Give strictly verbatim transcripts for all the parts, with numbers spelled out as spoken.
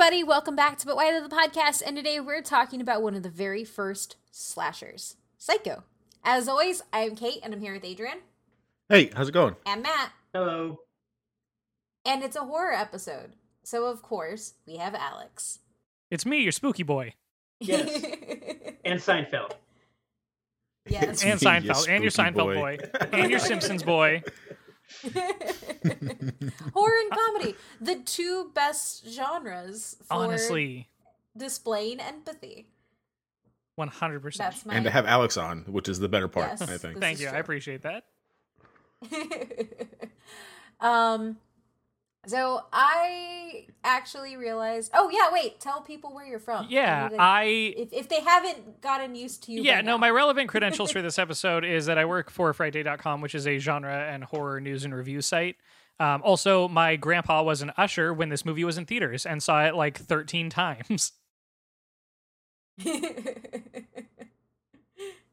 everybody, welcome back to But Why the Podcast, and today we're talking about one of the very first slashers, Psycho. As always, I am Kate, and I'm here with Adrian. Hey, how's it going? And Matt. Hello. And it's a horror episode, so of course, we have Alex. It's me, your spooky boy. Yes. And Seinfeld. Yes. And Seinfeld, your and your Seinfeld boy, boy. And your Simpsons boy. Horror and comedy, the two best genres for honestly displaying empathy. One hundred percent. That's my... and to have Alex on, which is the better part. Yes, I think thank you true. I appreciate that. um so I actually realized oh yeah wait tell people where you're from. Yeah, I, mean, I... If, if they haven't gotten used to you yeah no now. My relevant credentials for this episode is that I work for Friday dot com, which is a genre and horror news and review site. Um, also, my grandpa was an usher when this movie was in theaters and saw it like thirteen times.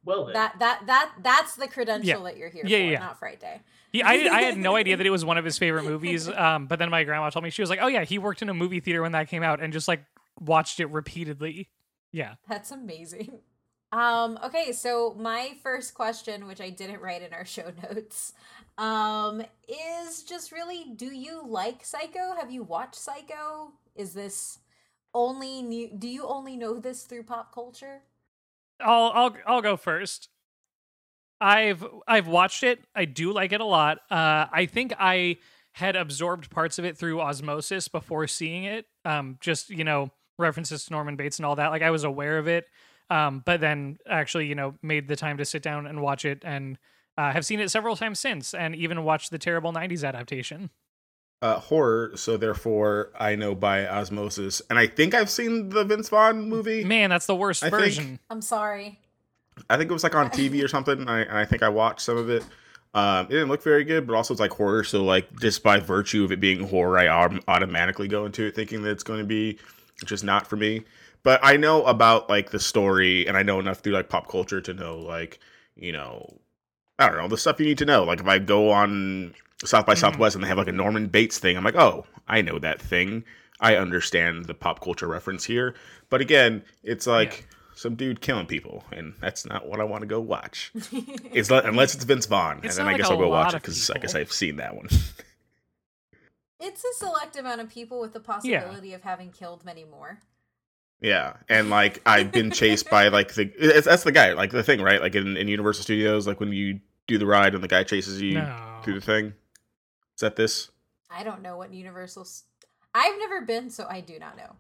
Well, then. that that that that's the credential yeah. that you're here yeah, for, yeah. not Friday. Yeah, I I had no idea that it was one of his favorite movies. Um, but then my grandma told me, she was like, "Oh yeah, he worked in a movie theater when that came out and just like watched it repeatedly." Yeah, that's amazing. Um, okay, so my first question, which I didn't write in our show notes, um, is just really, do you like Psycho? Have you watched Psycho? Is this only new? Do you only know this through pop culture? I'll I'll I'll go first. I've I've watched it. I do like it a lot. Uh, I think I had absorbed parts of it through osmosis before seeing it. Um, just, you know, references to Norman Bates and all that. Like, I was aware of it. Um, but then actually, you know, made the time to sit down and watch it, and uh, have seen it several times since, and even watched the terrible nineties adaptation. Uh, horror, so therefore I know by osmosis, and I think I've seen the Vince Vaughn movie. Man, that's the worst I version. Think, I'm sorry. I think it was like on T V or something, and I, and I think I watched some of it. Um, it didn't look very good, but also it's like horror, so like just by virtue of it being horror, I autom- automatically go into it thinking that it's going to be just not for me. But I know about, like, the story, and I know enough through, like, pop culture to know, like, you know, I don't know, the stuff you need to know. Like, if I go on South by Southwest mm-hmm. and they have, like, a Norman Bates thing, I'm like, oh, I know that thing. I understand the pop culture reference here. But, again, it's, like, yeah. some dude killing people, and that's not what I want to go watch. It's le- Unless it's Vince Vaughn, it's and then I like guess I'll go watch it, because I guess I've seen that one. It's a select amount of people with the possibility yeah. of having killed many more. Yeah, and, like, I've been chased by, like, the... It's, that's the guy, like, the thing, right? Like, in, in Universal Studios, like, when you do the ride and the guy chases you no. through the thing? Is that this? I don't know what Universal... St- I've never been, so I do not know.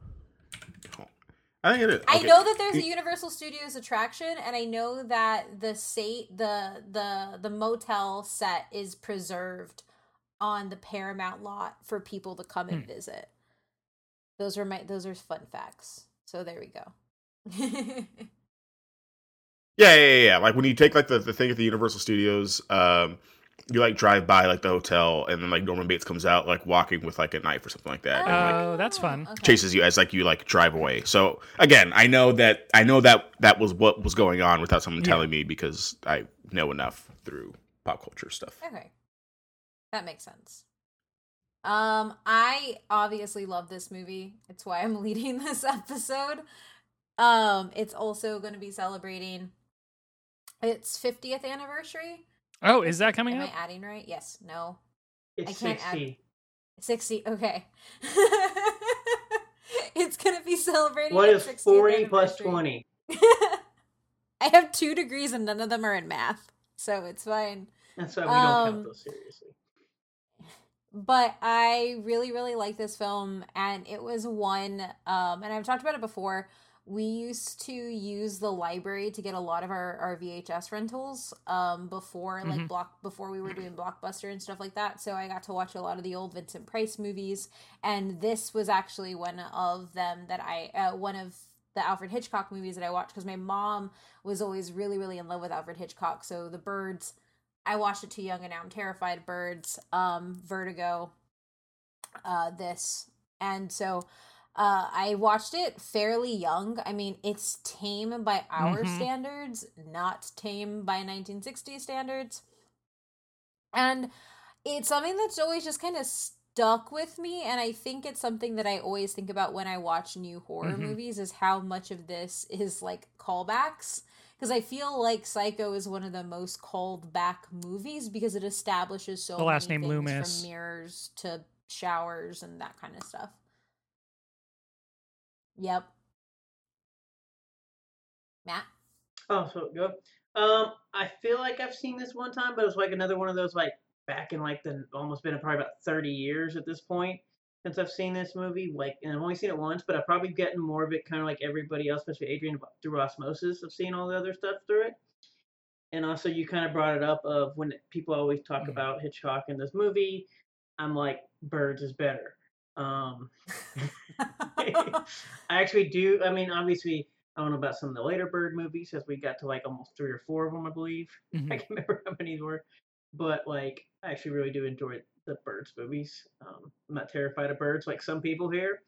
I think it is. Okay. I know that there's a Universal Studios attraction, and I know that the state, the the the motel set is preserved on the Paramount lot for people to come and hmm. visit. Those are my... Those are fun facts. So there we go. yeah, yeah, yeah. Like when you take like the, the thing at the Universal Studios, um, you like drive by like the hotel, and then like Norman Bates comes out like walking with like a knife or something like that. Oh, and, like, that's fun. Okay. Chases you as like you like drive away. So again, I know that I know that that was what was going on without someone yeah. telling me, because I know enough through pop culture stuff. Okay, that makes sense. Um, I obviously love this movie. It's why I'm leading this episode. Um, it's also going to be celebrating its fiftieth anniversary. Oh, is that coming Am up? Am I adding right? Yes. No. It's I can't sixty. Add... sixty. Okay. It's going to be celebrating what its sixtieth anniversary. What is forty plus twenty? I have two degrees and none of them are in math, so it's fine. That's why we um, don't count those seriously. But I really, really like this film, and it was one, um, and I've talked about it before, we used to use the library to get a lot of our, our V H S rentals um, before mm-hmm. like block before we were doing Blockbuster and stuff like that, so I got to watch a lot of the old Vincent Price movies, and this was actually one of them that I, uh, one of the Alfred Hitchcock movies that I watched, because my mom was always really, really in love with Alfred Hitchcock, so The Birds... I watched it too young, and now I'm terrified. Birds, um, Vertigo, uh, this. And so uh, I watched it fairly young. I mean, it's tame by our mm-hmm. standards, not tame by nineteen sixties standards. And it's something that's always just kind of stuck with me, and I think it's something that I always think about when I watch new horror mm-hmm. movies is how much of this is like callbacks, because I feel like Psycho is one of the most called back movies because it establishes so the last many name things Loomis. From mirrors to showers and that kind of stuff. Yep. Matt? Oh, so good. Um, I feel like I've seen this one time, but it was like another one of those like back in like the almost been probably about thirty years at this point since I've seen this movie. Like, and I've only seen it once, but I've probably gotten more of it kind of like everybody else, especially Adrian, through osmosis of seeing all the other stuff through it. And also, you kind of brought it up of when people always talk mm-hmm. about Hitchcock in this movie. I'm like, Birds is better. Um, I actually do. I mean, obviously. I don't know about some of the later Bird movies, as we got to like almost three or four of them, I believe. Mm-hmm. I can't remember how many there were. But like, I actually really do enjoy the Birds movies. Um, I'm not terrified of birds like some people here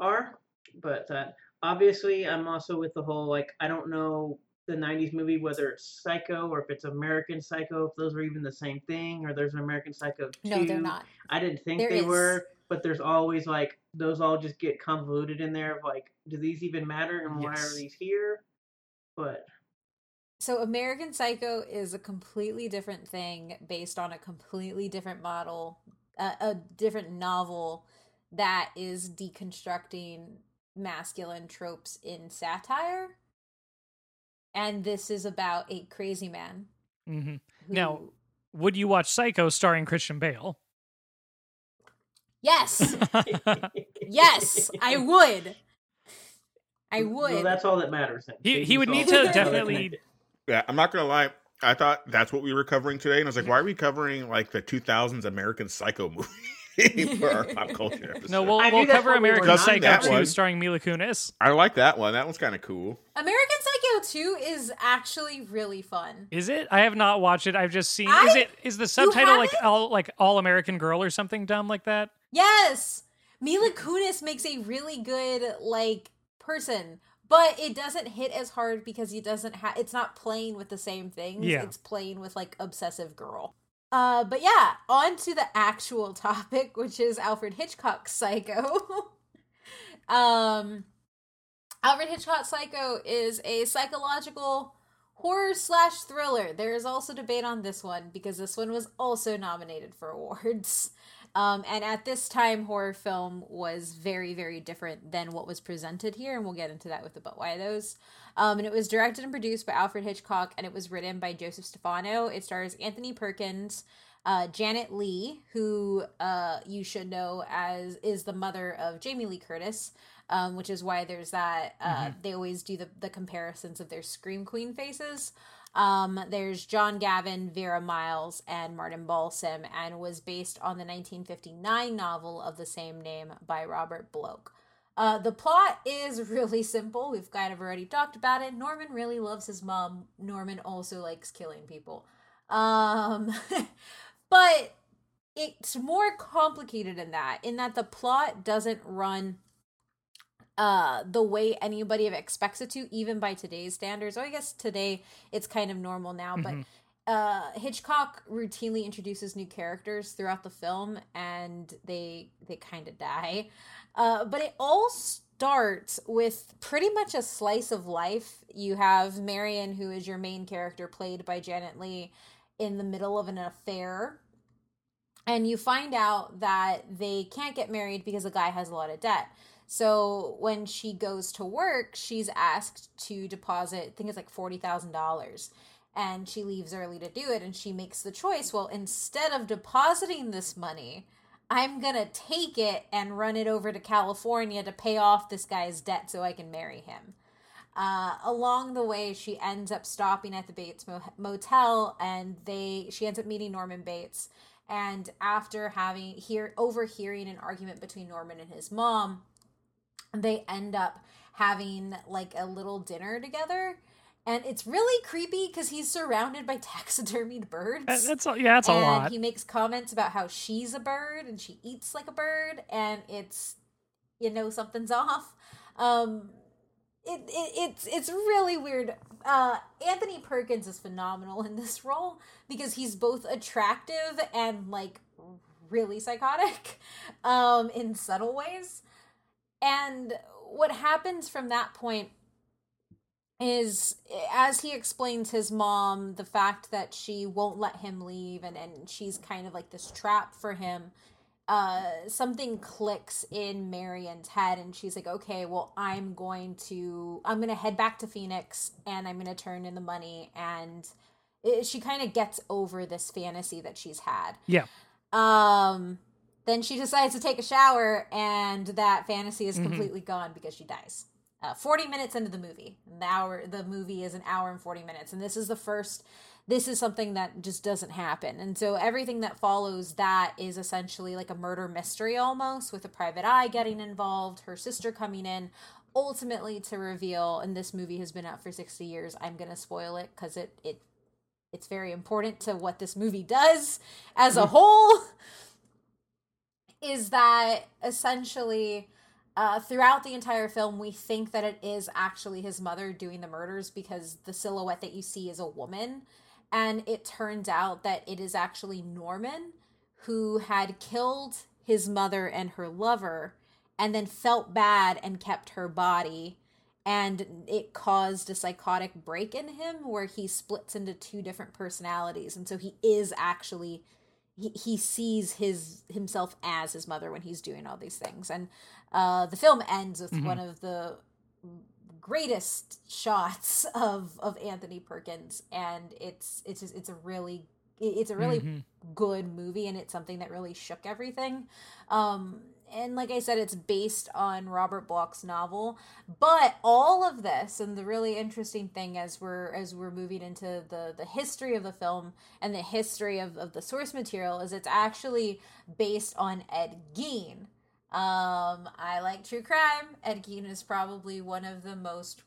are. But uh, obviously, I'm also with the whole like, I don't know the nineties movie, whether it's Psycho or if it's American Psycho, if those are even the same thing, or there's an American Psycho two. No, they're not. I didn't think there they is. were. But there's always like those all just get convoluted in there of like, do these even matter and why yes. are these here? But so American Psycho is a completely different thing based on a completely different model, uh, a different novel that is deconstructing masculine tropes in satire. And this is about a crazy man. Mm-hmm. Who... Now, would you watch Psycho starring Christian Bale? Yes. Yes, I would. I would. Well, that's all that matters. Then. He he would need to definitely. Yeah, I'm not gonna lie. I thought that's what we were covering today, and I was like, why are we covering like the two thousands American Psycho movie for our pop culture episode? No, we'll we'll cover American Psycho two starring Mila Kunis. I like that one. That one's kind of cool. American Psycho two is actually really fun. Is it? I have not watched it. I've just seen. I, is it? Is the subtitle like all like All American Girl or something dumb like that? Yes! Mila Kunis makes a really good, like, person, but it doesn't hit as hard because he doesn't have, it's not playing with the same things. Yeah. It's playing with, like, obsessive girl. Uh, but yeah, on to the actual topic, which is Alfred Hitchcock's Psycho. um, Alfred Hitchcock's Psycho is a psychological horror slash thriller. There is also debate on this one because this one was also nominated for awards. Um, and at this time, horror film was very, very different than what was presented here. And we'll get into that with the but why those. Um, and it was directed and produced by Alfred Hitchcock. And it was written by Joseph Stefano. It stars Anthony Perkins, uh, Janet Leigh, who uh, you should know as is the mother of Jamie Lee Curtis. Um, which is why there's that. Uh, mm-hmm. They always do the, the comparisons of their Scream Queen faces. Um, there's John Gavin, Vera Miles, and Martin Balsam, and was based on the nineteen fifty-nine novel of the same name by Robert Bloch. Uh, the plot is really simple. We've kind of already talked about it. Norman really loves his mom. Norman also likes killing people. Um, but it's more complicated than that, in that the plot doesn't run uh the way anybody expects it to, even by today's standards. Oh, I guess today it's kind of normal now, but mm-hmm. uh Hitchcock routinely introduces new characters throughout the film, and they they kind of die. Uh but it all starts with pretty much a slice of life. You have Marion, who is your main character, played by Janet Leigh, in the middle of an affair. And you find out that they can't get married because the guy has a lot of debt. So when she goes to work, she's asked to deposit, I think it's like forty thousand dollars, and she leaves early to do it, and she makes the choice, well, instead of depositing this money, I'm going to take it and run it over to California to pay off this guy's debt so I can marry him. Uh, along the way, she ends up stopping at the Bates Motel, and they she ends up meeting Norman Bates. And after having hear, overhearing an argument between Norman and his mom, they end up having like a little dinner together, and it's really creepy because he's surrounded by taxidermied birds. Uh, that's a, yeah, that's and a lot. He makes comments about how she's a bird and she eats like a bird, and it's, you know, something's off. Um, it, it it's it's really weird. Uh, Anthony Perkins is phenomenal in this role because he's both attractive and like really psychotic um, in subtle ways. And what happens from that point is, as he explains his mom, the fact that she won't let him leave and, and she's kind of like this trap for him, uh, something clicks in Marion's head and she's like, okay, well, I'm going to, I'm going to head back to Phoenix and I'm going to turn in the money. And it, she kind of gets over this fantasy that she's had. Yeah. Um, then she decides to take a shower and that fantasy is mm-hmm. completely gone because she dies. Uh, forty minutes into the movie. The hour, the movie is an hour and forty minutes. And this is the first, this is something that just doesn't happen. And so everything that follows that is essentially like a murder mystery almost, with a private eye getting involved, her sister coming in, ultimately to reveal, and this movie has been out for sixty years. I'm going to spoil it because it, it it's very important to what this movie does as a whole, is that essentially... Uh, throughout the entire film, we think that it is actually his mother doing the murders because the silhouette that you see is a woman. And it turns out that it is actually Norman who had killed his mother and her lover and then felt bad and kept her body. And it caused a psychotic break in him where he splits into two different personalities. And so he is actually... He, he sees his himself as his mother when he's doing all these things. And uh, the film ends with mm-hmm. one of the greatest shots of, of Anthony Perkins. And it's, it's just, it's a really, it's a really mm-hmm. good movie. And it's something that really shook everything. Um, and like I said, it's based on Robert Bloch's novel, but all of this, and the really interesting thing as we're, as we're moving into the, the history of the film and the history of, of the source material, is it's actually based on Ed Gein. Um, I like true crime. Ed Gein is probably one of the most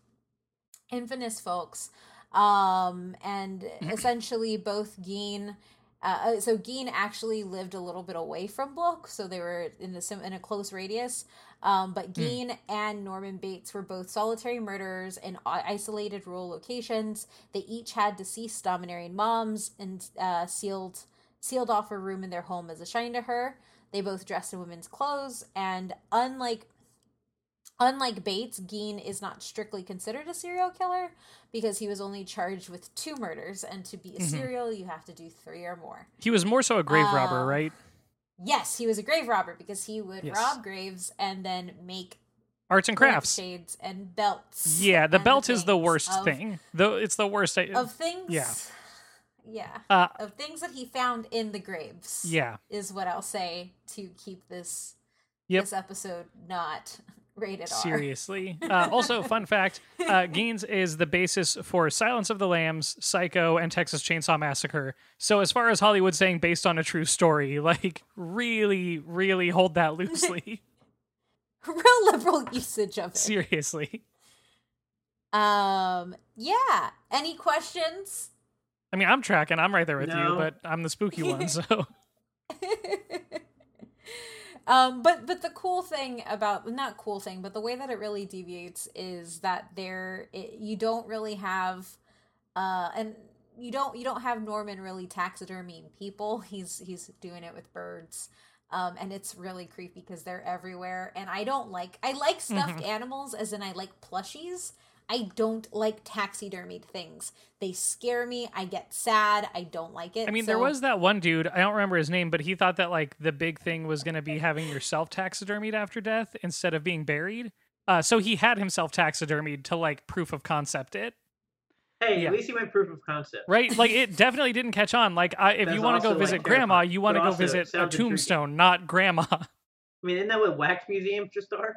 infamous folks. Um, and essentially both Gein Uh, so Gein actually lived a little bit away from Bloch, so they were in the sim- in a close radius. Um, but Gein mm. and Norman Bates were both solitary murderers in isolated rural locations. They each had deceased domineering moms and uh, sealed sealed off a room in their home as a shrine to her. They both dressed in women's clothes, and unlike unlike Bates, Gein is not strictly considered a serial killer, because he was only charged with two murders, and to be a mm-hmm. serial, you have to do three or more. He was more so a grave um, robber, right? Yes, he was a grave robber, because he would yes. rob graves and then make arts and crafts, shades and belts. Yeah, the belt the is the worst of, thing. Though it's the worst I, of things. Yeah, yeah, uh, of things that he found in the graves. Yeah, is what I'll say to keep this yep. this episode not. Rated R. Seriously. Uh, also, fun fact, uh, Gein's is the basis for Silence of the Lambs, Psycho, and Texas Chainsaw Massacre. So as far as Hollywood saying based on a true story, like, really, really hold that loosely. Real liberal usage of it. Seriously. Um. Yeah. Any questions? I mean, I'm tracking. I'm right there with no. you, but I'm the spooky one, so... Um, but but the cool thing about, not cool thing, but the way that it really deviates is that there it, you don't really have, uh, and you don't you don't have Norman really taxidermying people. He's he's doing it with birds, um, and it's really creepy because they're everywhere. And I don't like I like stuffed mm-hmm. animals, as in I like plushies. I don't like taxidermied things. They scare me. I get sad. I don't like it. I mean, so... there was that one dude, I don't remember his name, but he thought that like the big thing was going to be having yourself taxidermied after death instead of being buried. Uh, so he had himself taxidermied to like proof of concept it. Hey, yeah. At least he went proof of concept. Right? Like it definitely didn't catch on. Like I, if That's you want to go visit like grandma, terrifying. You want to go visit a tombstone, intriguing. Not grandma. I mean, isn't that what wax museums just are?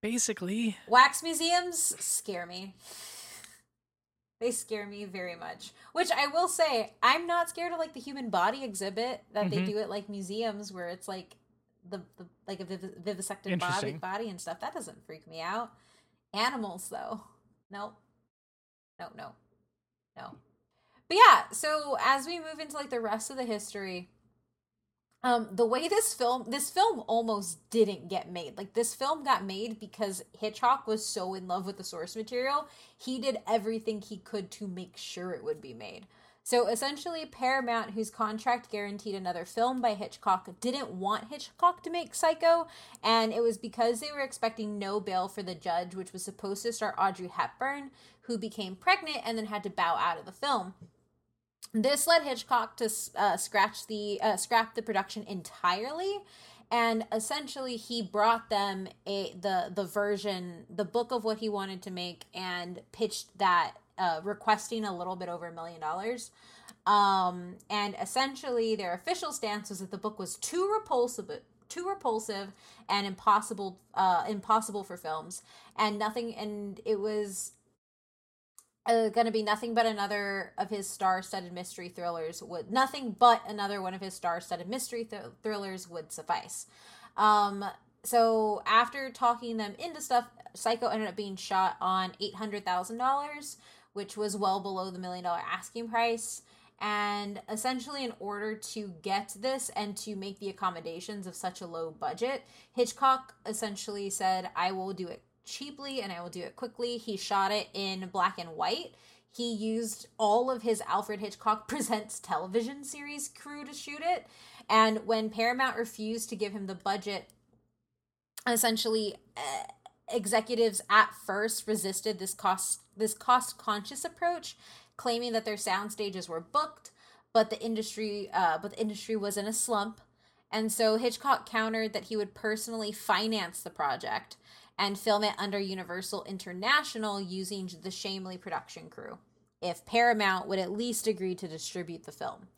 Basically. Wax museums scare me. They scare me very much. Which I will say, I'm not scared of like the human body exhibit that mm-hmm. they do at like museums where it's like the, the like a viv- vivisected body, body and stuff. That doesn't freak me out. Animals though. Nope. No, no. No. But yeah, so as we move into like the rest of the history, Um, the way this film, this film almost didn't get made. Like, this film got made because Hitchcock was so in love with the source material, he did everything he could to make sure it would be made. So essentially, Paramount, whose contract guaranteed another film by Hitchcock, didn't want Hitchcock to make Psycho, and it was because they were expecting no bail for The Judge, which was supposed to star Audrey Hepburn, who became pregnant and then had to bow out of the film. This led Hitchcock to uh, scratch the uh, scrap the production entirely, and essentially he brought them a the the version, the book of what he wanted to make, and pitched that. Uh, requesting a little bit over a million dollars. Um, and essentially their official stance was that the book was too repulsive, too repulsive and impossible, uh, impossible for films and nothing. And it was uh, going to be nothing but another of his star-studded mystery thrillers would nothing, but another one of his star-studded mystery th- thrillers would suffice. Um, so after talking them into stuff, Psycho ended up being shot on eight hundred thousand dollars, which was well below the million dollar asking price. And essentially, in order to get this and to make the accommodations of such a low budget, Hitchcock essentially said, I will do it cheaply and I will do it quickly. He shot it in black and white. He used all of his Alfred Hitchcock Presents television series crew to shoot it. And when Paramount refused to give him the budget, essentially uh, executives at first resisted this cost this cost-conscious approach, claiming that their sound stages were booked, but the industry uh, but the industry was in a slump. And so Hitchcock countered that he would personally finance the project and film it under Universal International using the Shamley production crew, if Paramount would at least agree to distribute the film.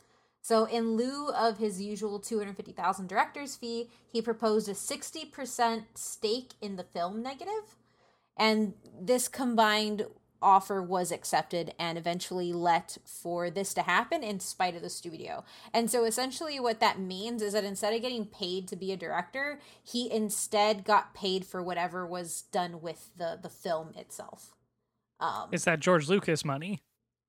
So in lieu of his usual two hundred fifty thousand dollars director's fee, he proposed a sixty percent stake in the film negative. And this combined offer was accepted and eventually let for this to happen in spite of the studio. And so essentially what that means is that instead of getting paid to be a director, he instead got paid for whatever was done with the, the film itself. Um, is that George Lucas money?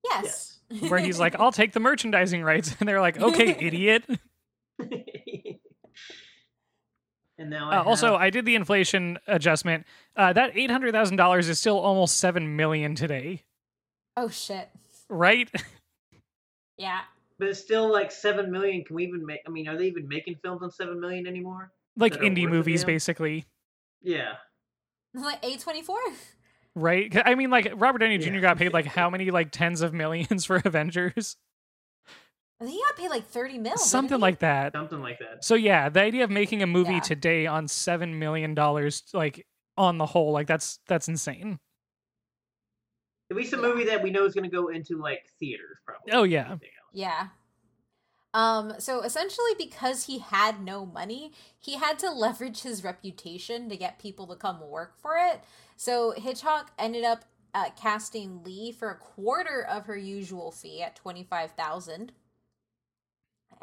Yes. yes. Where he's like, I'll take the merchandising rights. And they're like, okay, idiot. And now I uh, have... Also, I did the inflation adjustment. Uh, that eight hundred thousand dollars is still almost seven million dollars today. Oh, shit. Right? Yeah. But it's still like seven million dollars. Can we even make, I mean, are they even making films on seven million dollars anymore? Like indie movies, basically. Yeah. Like A twenty-four? Right? I mean, like, Robert Downey yeah. Junior got paid, like, how many, like, tens of millions for Avengers? I think he got paid, like, thirty mil. Something like that. Something like that. So, yeah, the idea of making a movie yeah. today on seven million dollars, like, on the whole, like, that's that's insane. At least a yeah. movie that we know is going to go into, like, theaters, probably. Oh, yeah. Yeah. Um, so essentially because he had no money, he had to leverage his reputation to get people to come work for it. So Hitchcock ended up uh, casting Lee for a quarter of her usual fee at twenty-five thousand dollars.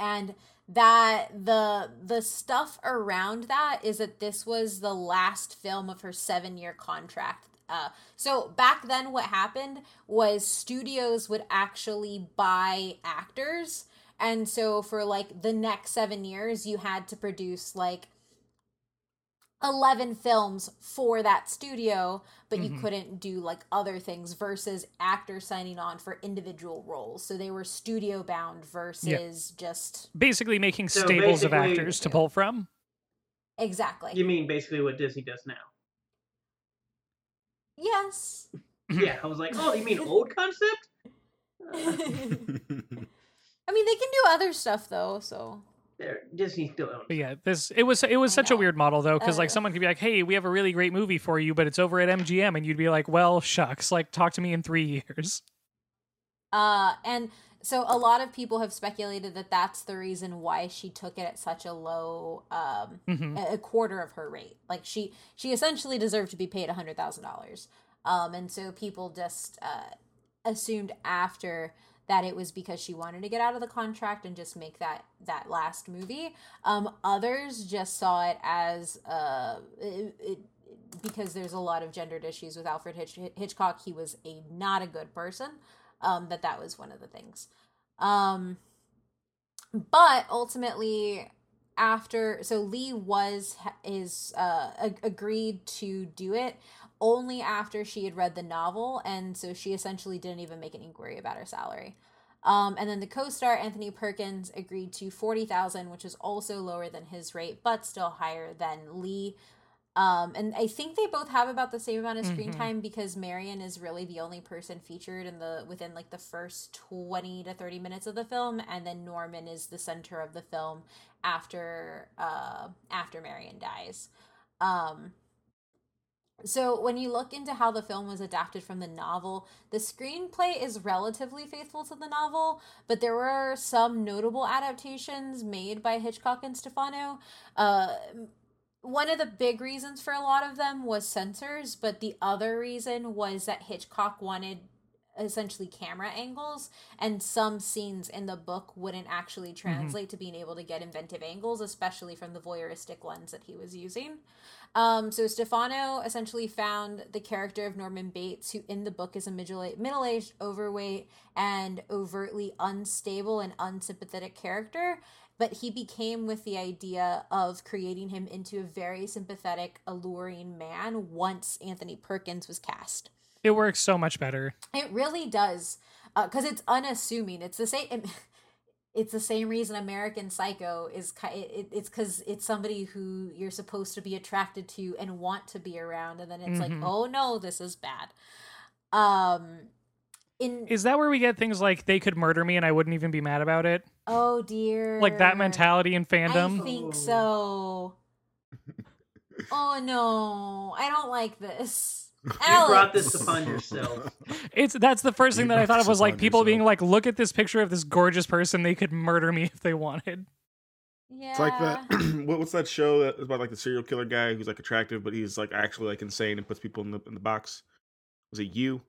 And that the, the stuff around that is that this was the last film of her seven year contract. Uh, so back then what happened was studios would actually buy actors. And so for, like, the next seven years, you had to produce, like, eleven films for that studio, but mm-hmm. you couldn't do, like, other things versus actors signing on for individual roles. So they were studio-bound versus yeah. just... Basically making so stables basically, of actors to pull from? Exactly. You mean basically what Disney does now? Yes. Yeah, I was like, oh, you mean old concept? Uh. I mean, they can do other stuff though, so they're Disney still owns. Yeah, this it was it was I such know. a weird model though, because uh, like someone could be like, "Hey, we have a really great movie for you, but it's over at M G M," and you'd be like, "Well, shucks, like talk to me in three years." Uh, and so a lot of people have speculated that that's the reason why she took it at such a low, um, mm-hmm. a quarter of her rate. Like she she essentially deserved to be paid a hundred thousand dollars, um, and so people just uh, assumed after. That it was because she wanted to get out of the contract and just make that that last movie. Um, others just saw it as uh, it, it, because there's a lot of gendered issues with Alfred Hitch- Hitchcock. He was a not a good person. Um, that that was one of the things. Um, but ultimately, after so Lee was is uh, ag- agreed to do it. Only after she had read the novel, and so she essentially didn't even make an inquiry about her salary. Um, and then the co-star, Anthony Perkins, agreed to forty thousand dollars, which is also lower than his rate, but still higher than Lee. Um, and I think they both have about the same amount of screen mm-hmm. time, because Marion is really the only person featured in the within like the first twenty to thirty minutes of the film. And then Norman is the center of the film after uh, after Marion dies. Um, so when you look into how the film was adapted from the novel, the screenplay is relatively faithful to the novel, but there were some notable adaptations made by Hitchcock and Stefano. Uh, one of the big reasons for a lot of them was censors, but the other reason was that Hitchcock wanted essentially camera angles, and some scenes in the book wouldn't actually translate mm-hmm. to being able to get inventive angles, especially from the voyeuristic lens that he was using. Um, so Stefano essentially found the character of Norman Bates, who in the book is a middle-aged, overweight, and overtly unstable and unsympathetic character, but he became with the idea of creating him into a very sympathetic, alluring man once Anthony Perkins was cast. It works so much better. It really does, because uh, it's unassuming. It's the same. It's the same reason American Psycho is. It, it's because it's somebody who you're supposed to be attracted to and want to be around, and then it's mm-hmm. like, oh no, this is bad. Um, in is that where we get things like they could murder me and I wouldn't even be mad about it? Oh dear, like that mentality in fandom. I think oh. so. Oh no, I don't like this. You brought this upon yourself. It's that's the first thing you that I thought of was like people yourself. Being like, look at this picture of this gorgeous person. They could murder me if they wanted. Yeah, it's like that. What's that show that's about like the serial killer guy who's like attractive, but he's like actually like insane and puts people in the in the box? Was it You?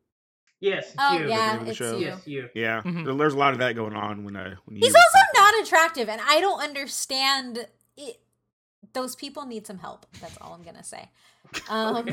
Yes. Oh you. Yeah, it's show. You. Yes, you. Yeah, mm-hmm. There's a lot of that going on when I. When he's also not attractive, and I don't understand it. Those people need some help. That's all I'm gonna say. Um,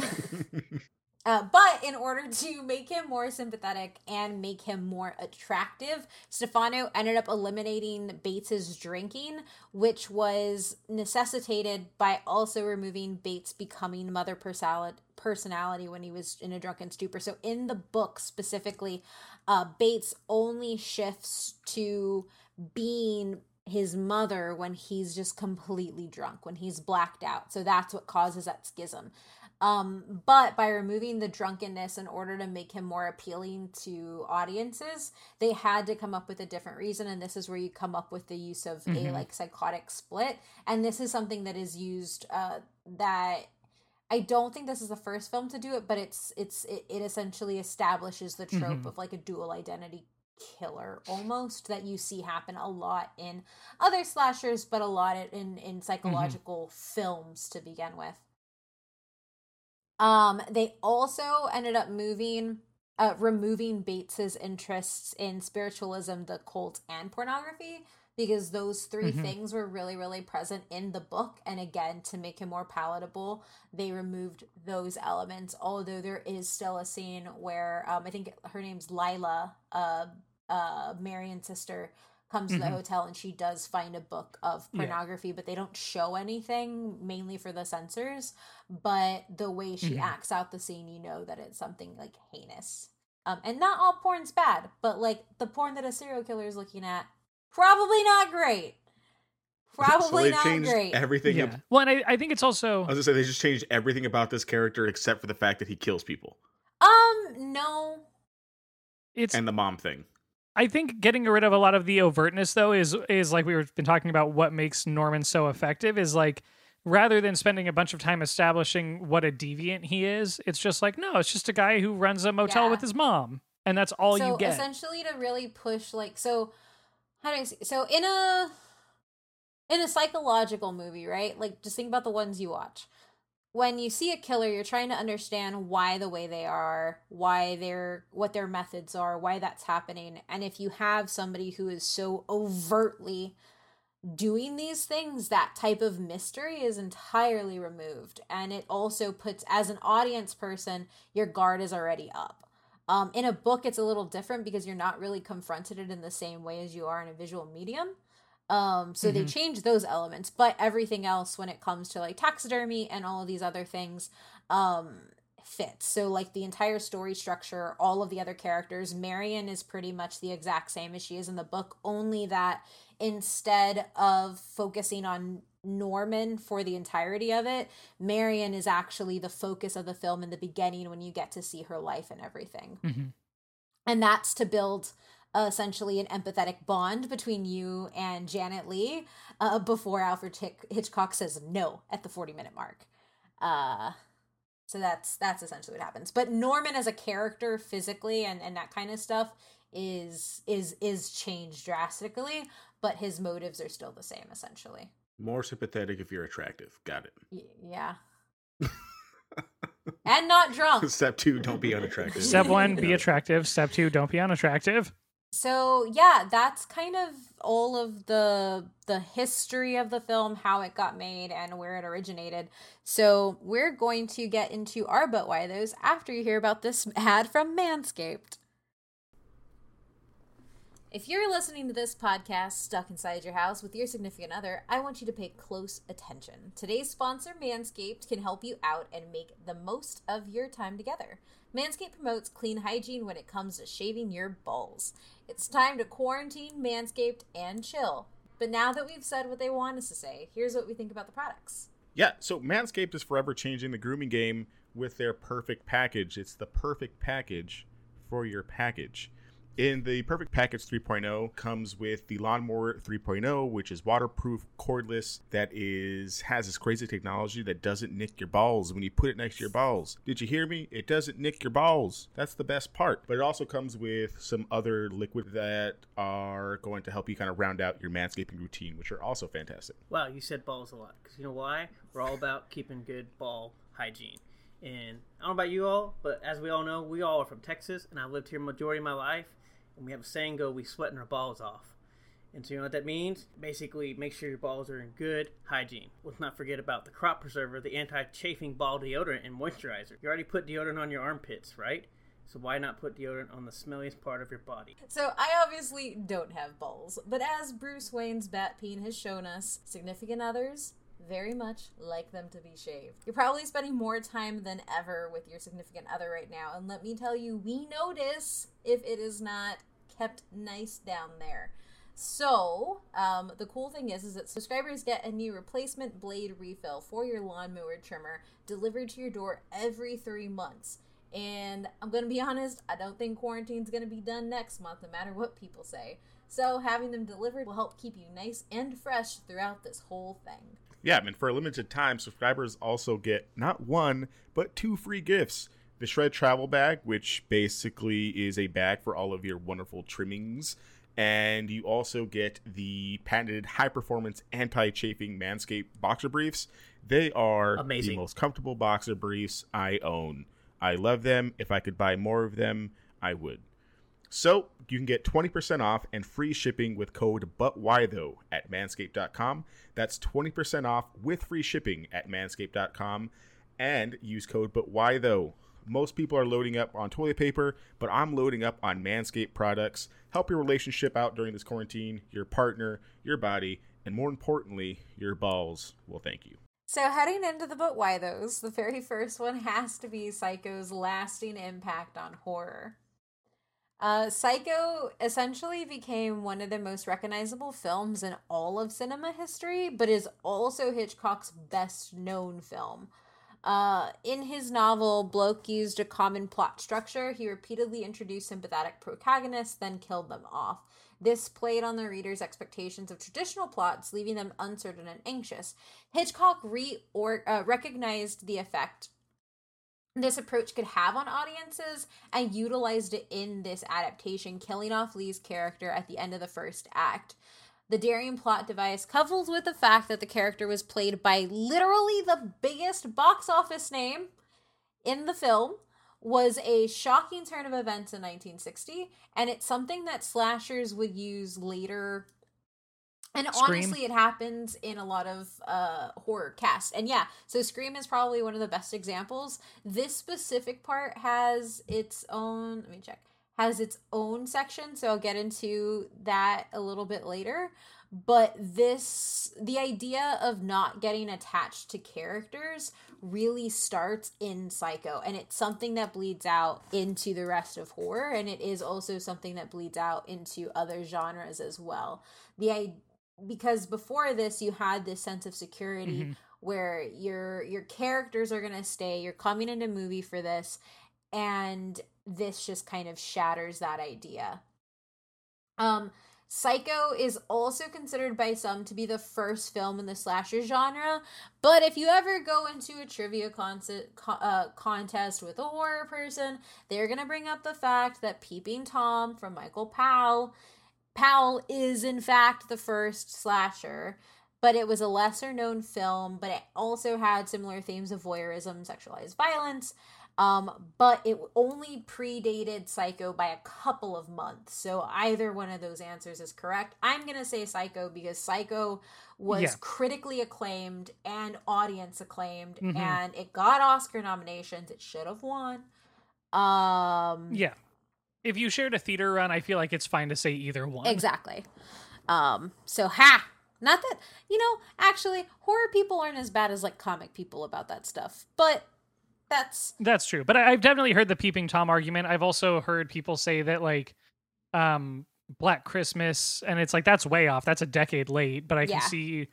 Uh, but in order to make him more sympathetic and make him more attractive, Stefano ended up eliminating Bates's drinking, which was necessitated by also removing Bates becoming mother personality when he was in a drunken stupor. So in the book specifically, uh, Bates only shifts to being his mother when he's just completely drunk, when he's blacked out. So that's what causes that schism. Um, but by removing the drunkenness in order to make him more appealing to audiences, they had to come up with a different reason. And this is where you come up with the use of mm-hmm. a like psychotic split. And this is something that is used, uh, that I don't think this is the first film to do it, but it's, it's, it, it essentially establishes the trope mm-hmm. of like a dual identity killer almost that you see happen a lot in other slashers, but a lot in, in psychological mm-hmm. films to begin with. Um, they also ended up moving, uh, removing Bates's interests in spiritualism, the cult, and pornography, because those three mm-hmm. things were really, really present in the book. And again, to make him more palatable, they removed those elements. Although there is still a scene where, um, I think her name's Lila, uh, uh, Marion's sister, comes mm-hmm. to the hotel and she does find a book of pornography, yeah. but they don't show anything, mainly for the censors. But the way she mm-hmm. acts out the scene, you know that it's something like heinous. Um, and not all porn's bad, but like the porn that a serial killer is looking at, probably not great. Probably so not great. Everything. Yeah. Ab- well, and I, I think it's also. I was gonna say they just changed everything about this character except for the fact that he kills people. Um, no. It's and the mom thing. I think getting rid of a lot of the overtness, though, is is like we've been talking about what makes Norman so effective is like rather than spending a bunch of time establishing what a deviant he is, it's just like, no, it's just a guy who runs a motel yeah. with his mom. And that's all so you get. So essentially to really push like so how do I say so in a in a psychological movie, right? Like just think about the ones you watch. When you see a killer, you're trying to understand why the way they are, why they're, what their methods are, why that's happening. And if you have somebody who is so overtly doing these things, that type of mystery is entirely removed. And it also puts, as an audience person, your guard is already up. Um, in a book, it's a little different because you're not really confronted in the same way as you are in a visual medium. Um, so mm-hmm. they changed those elements, but everything else when it comes to like taxidermy and all of these other things, um, fits. So like the entire story structure, all of the other characters, Marion is pretty much the exact same as she is in the book, only that instead of focusing on Norman for the entirety of it, Marion is actually the focus of the film in the beginning when you get to see her life and everything. Mm-hmm. And that's to build uh, essentially an empathetic bond between you and Janet Leigh uh, before Alfred Hitch- Hitchcock says no at the forty minute mark. Uh, so that's that's essentially what happens. But Norman as a character physically and, and that kind of stuff is is is changed drastically, but his motives are still the same essentially. More sympathetic if you're attractive. Got it. Y- yeah. And not drunk. Step two, don't be unattractive. Step one, be attractive. Step two, don't be unattractive. So yeah, that's kind of all of the the history of the film, how it got made and where it originated. So we're going to get into our But Why Those after you hear about this ad from Manscaped. If you're listening to this podcast stuck inside your house with your significant other, I want you to pay close attention. Today's sponsor, Manscaped, can help you out and make the most of your time together. Manscaped promotes clean hygiene when it comes to shaving your balls. It's time to quarantine, Manscaped, and chill. But now that we've said what they want us to say, here's what we think about the products. Yeah, so Manscaped is forever changing the grooming game with their perfect package. It's the perfect package for your package. In the Perfect Package three point oh comes with the Lawnmower three point oh, which is waterproof, cordless, that is has this crazy technology that doesn't nick your balls when you put it next to your balls. Did you hear me? It doesn't nick your balls. That's the best part. But it also comes with some other liquid that are going to help you kind of round out your manscaping routine, which are also fantastic. Wow, you said balls a lot. Because you know why? We're all about keeping good ball hygiene. And I don't know about you all, but as we all know, we all are from Texas, and I've lived here the majority of my life. And we have a saying, go, we sweating our balls off. And so you know what that means? Basically, make sure your balls are in good hygiene. Let's not forget about the crop preserver, the anti-chafing ball deodorant and moisturizer. You already put deodorant on your armpits, right? So why not put deodorant on the smelliest part of your body? So I obviously don't have balls, but as Bruce Wayne's bat peen has shown us, significant others very much like them to be shaved. You're probably spending more time than ever with your significant other right now, and let me tell you, we notice if it is not kept nice down there. So, um, the cool thing is, is that subscribers get a new replacement blade refill for your lawnmower trimmer delivered to your door every three months. And I'm going to be honest, I don't think quarantine's going to be done next month, no matter what people say. So having them delivered will help keep you nice and fresh throughout this whole thing. Yeah, I mean, for a limited time, subscribers also get not one, but two free gifts. The Shred Travel Bag, which basically is a bag for all of your wonderful trimmings. And you also get the patented high-performance anti-chafing Manscaped boxer briefs. They are amazing. The most comfortable boxer briefs I own. I love them. If I could buy more of them, I would. So you can get twenty percent off and free shipping with code BUTWHYTHOUGH at manscaped dot com. That's twenty percent off with free shipping at manscaped dot com. And use code BUTWHYTHOUGH. Most people are loading up on toilet paper, but I'm loading up on Manscaped products. Help your relationship out during this quarantine, your partner, your body, and more importantly, your balls. Well, thank you. So heading into the But Why Those, the very first one has to be Psycho's lasting impact on horror. Uh, Psycho essentially became one of the most recognizable films in all of cinema history, but is also Hitchcock's best known film. Uh, in his novel, Bloch used a common plot structure. He repeatedly introduced sympathetic protagonists, then killed them off. This played on the reader's expectations of traditional plots, leaving them uncertain and anxious. Hitchcock re- or, uh, recognized the effect this approach could have on audiences and utilized it in this adaptation, killing off Lee's character at the end of the first act. The daring plot device, coupled with the fact that the character was played by literally the biggest box office name in the film, was a shocking turn of events in nineteen sixty, and it's something that slashers would use later. And Scream. Honestly, it happens in a lot of uh, horror casts. And yeah, so Scream is probably one of the best examples. This specific part has its own, let me check, has its own section, so I'll get into that a little bit later. But this, the idea of not getting attached to characters really starts in Psycho, and it's something that bleeds out into the rest of horror, and it is also something that bleeds out into other genres as well. The idea, because before this, you had this sense of security mm-hmm. where your your characters are going to stay, you're coming into a movie for this, and this just kind of shatters that idea. Um... Psycho is also considered by some to be the first film in the slasher genre, but if you ever go into a trivia concert, uh, contest with a horror person, they're going to bring up the fact that Peeping Tom from Michael Powell, Powell is in fact the first slasher, but it was a lesser known film, but it also had similar themes of voyeurism, sexualized violence, Um, but it only predated Psycho by a couple of months. So either one of those answers is correct. I'm going to say Psycho because Psycho was yeah. critically acclaimed and audience acclaimed mm-hmm. and it got Oscar nominations. It should have won. Um, yeah. If you shared a theater run, I feel like it's fine to say either one. Exactly. Um, so ha, not that, you know, actually horror people aren't as bad as like comic people about that stuff, but That's that's true. But I, I've definitely heard the Peeping Tom argument. I've also heard people say that like um, Black Christmas, and it's like that's way off. That's a decade late. But I yeah. can see,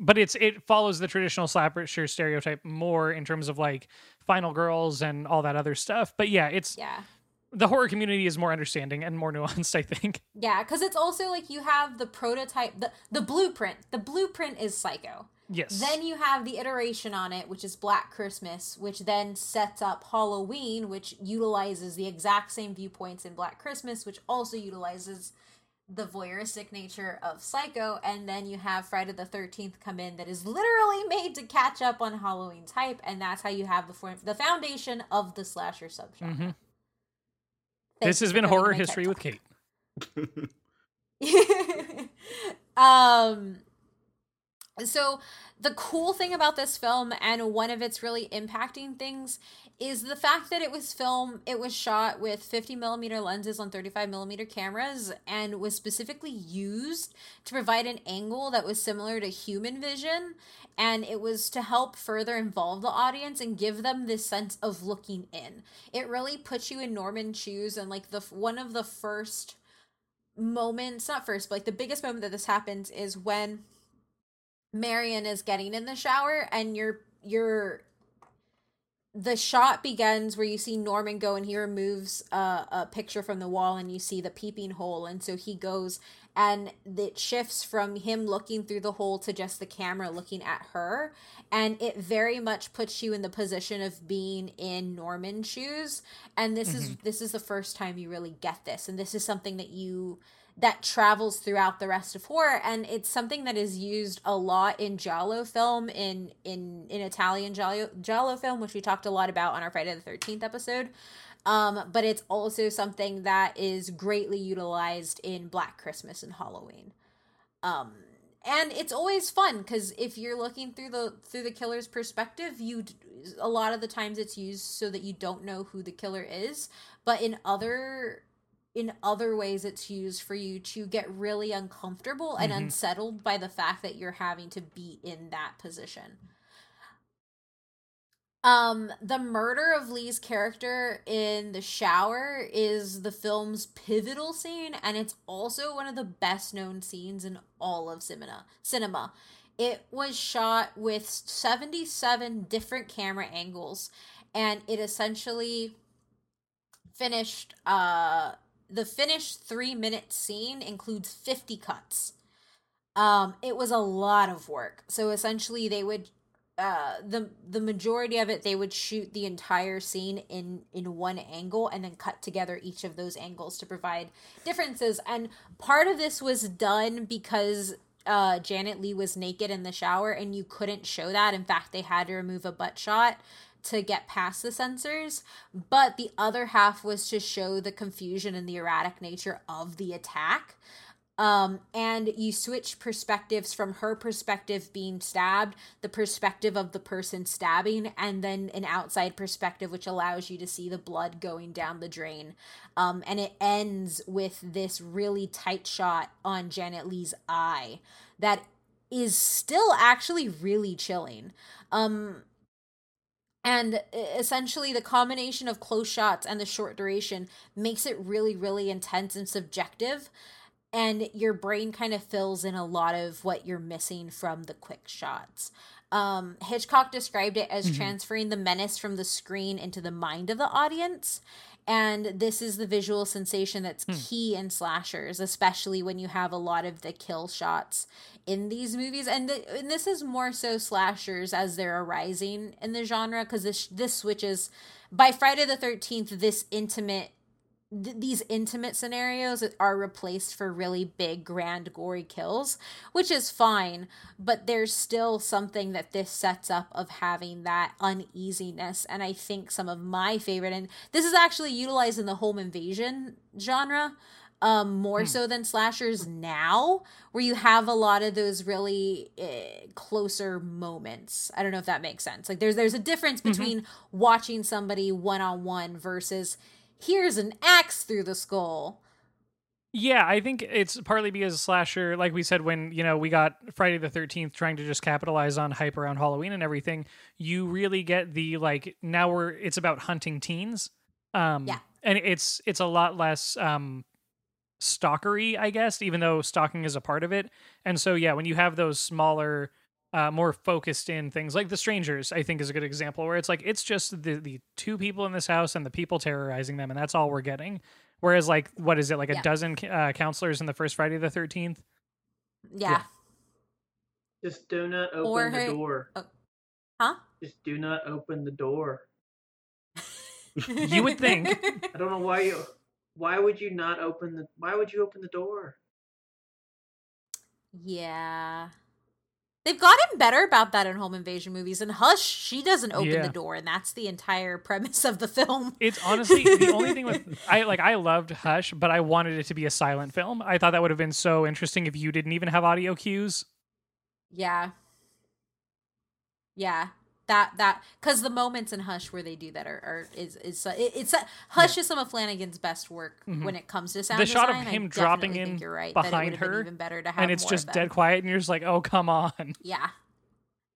but it's it follows the traditional slasher stereotype more in terms of like Final Girls and all that other stuff. But yeah, it's yeah. the horror community is more understanding and more nuanced, I think. Yeah, because it's also like you have the prototype, the the blueprint. The blueprint is Psycho. Yes. Then you have the iteration on it, which is Black Christmas, which then sets up Halloween, which utilizes the exact same viewpoints in Black Christmas, which also utilizes the voyeuristic nature of Psycho. And then you have Friday the thirteenth come in that is literally made to catch up on Halloween's hype. And that's how you have the form- the foundation of the slasher subgenre. Mm-hmm. This has been Horror History with Kate. um... So the cool thing about this film and one of its really impacting things is the fact that it was film, it was shot with fifty millimeter lenses on thirty-five millimeter cameras and was specifically used to provide an angle that was similar to human vision. And it was to help further involve the audience and give them this sense of looking in. It really puts you in Norman's shoes, and like the one of the first moments, not first, but like the biggest moment that this happens is when Marion is getting in the shower, and you're, you're, the shot begins where you see Norman go and he removes uh, a picture from the wall and you see the peeping hole. And so he goes and it shifts from him looking through the hole to just the camera looking at her. And it very much puts you in the position of being in Norman's shoes. And this mm-hmm. is, this is the first time you really get this. And this is something that you... that travels throughout the rest of horror, and it's something that is used a lot in Giallo film, in in, in Italian Giallo, Giallo film, which we talked a lot about on our Friday the thirteenth episode, um, but it's also something that is greatly utilized in Black Christmas and Halloween. Um, and it's always fun, because if you're looking through the through the killer's perspective, you a lot of the times it's used so that you don't know who the killer is, but in other... in other ways it's used for you to get really uncomfortable and mm-hmm. unsettled by the fact that you're having to be in that position. Um, the murder of Lee's character in the shower is the film's pivotal scene, and it's also one of the best known scenes in all of cinema. cinema. It was shot with seventy-seven different camera angles, and it essentially finished... Uh, The finished three-minute scene includes fifty cuts. Um, it was a lot of work. So essentially they would, uh, the the majority of it, they would shoot the entire scene in, in one angle and then cut together each of those angles to provide differences. And part of this was done because uh, Janet Leigh was naked in the shower and you couldn't show that. In fact, they had to remove a butt shot to get past the sensors, but the other half was to show the confusion and the erratic nature of the attack. Um, and you switch perspectives from her perspective being stabbed, the perspective of the person stabbing, and then an outside perspective, which allows you to see the blood going down the drain. Um, and it ends with this really tight shot on Janet Leigh's eye that is still actually really chilling. Um, And essentially the combination of close shots and the short duration makes it really, really intense and subjective. And your brain kind of fills in a lot of what you're missing from the quick shots. Um, Hitchcock described it as mm-hmm. transferring the menace from the screen into the mind of the audience. And this is the visual sensation that's mm. key in slashers, especially when you have a lot of the kill shots in these movies. And, the, and this is more so slashers as they're arising in the genre, because this, this switches. By Friday the thirteenth, this intimate... these intimate scenarios are replaced for really big, grand, gory kills, which is fine, but there's still something that this sets up of having that uneasiness. And I think some of my favorite, and this is actually utilized in the home invasion genre, um, more mm. so than slashers now, where you have a lot of those really uh, closer moments. I don't know if that makes sense. Like there's, there's a difference between mm-hmm. watching somebody one-on-one versus... here's an axe through the skull. Yeah, I think it's partly because slasher, like we said, when, you know, we got Friday the thirteenth trying to just capitalize on hype around Halloween and everything, you really get the, like, now we're, it's about hunting teens. Um, yeah. And it's, it's a lot less um, stalkery, I guess, even though stalking is a part of it. And so, yeah, when you have those smaller, uh, more focused in things like The Strangers, I think is a good example, where it's like, it's just the, the two people in this house and the people terrorizing them. And that's all we're getting. Whereas like, what is it? Like a yeah. dozen uh, counselors in the first Friday the thirteenth. Yeah. yeah. Just do not open or the her... door. Oh. Huh? Just do not open the door. You would think. I don't know why you, why would you not open the, why would you open the door? Yeah. They've gotten better about that in home invasion movies. And Hush, she doesn't open yeah. the door, and that's the entire premise of the film. It's honestly the only thing with I like. I loved Hush, but I wanted it to be a silent film. I thought that would have been so interesting if you didn't even have audio cues. Yeah, yeah, that that because the moments in Hush where they do that are, are is is uh, it, it's uh, Hush yeah. is some of Flanagan's best work mm-hmm. when it comes to sound the design. The shot of him I dropping in you're right, behind her, even better to have and it's just dead quiet, and you're just like, oh come on. Yeah,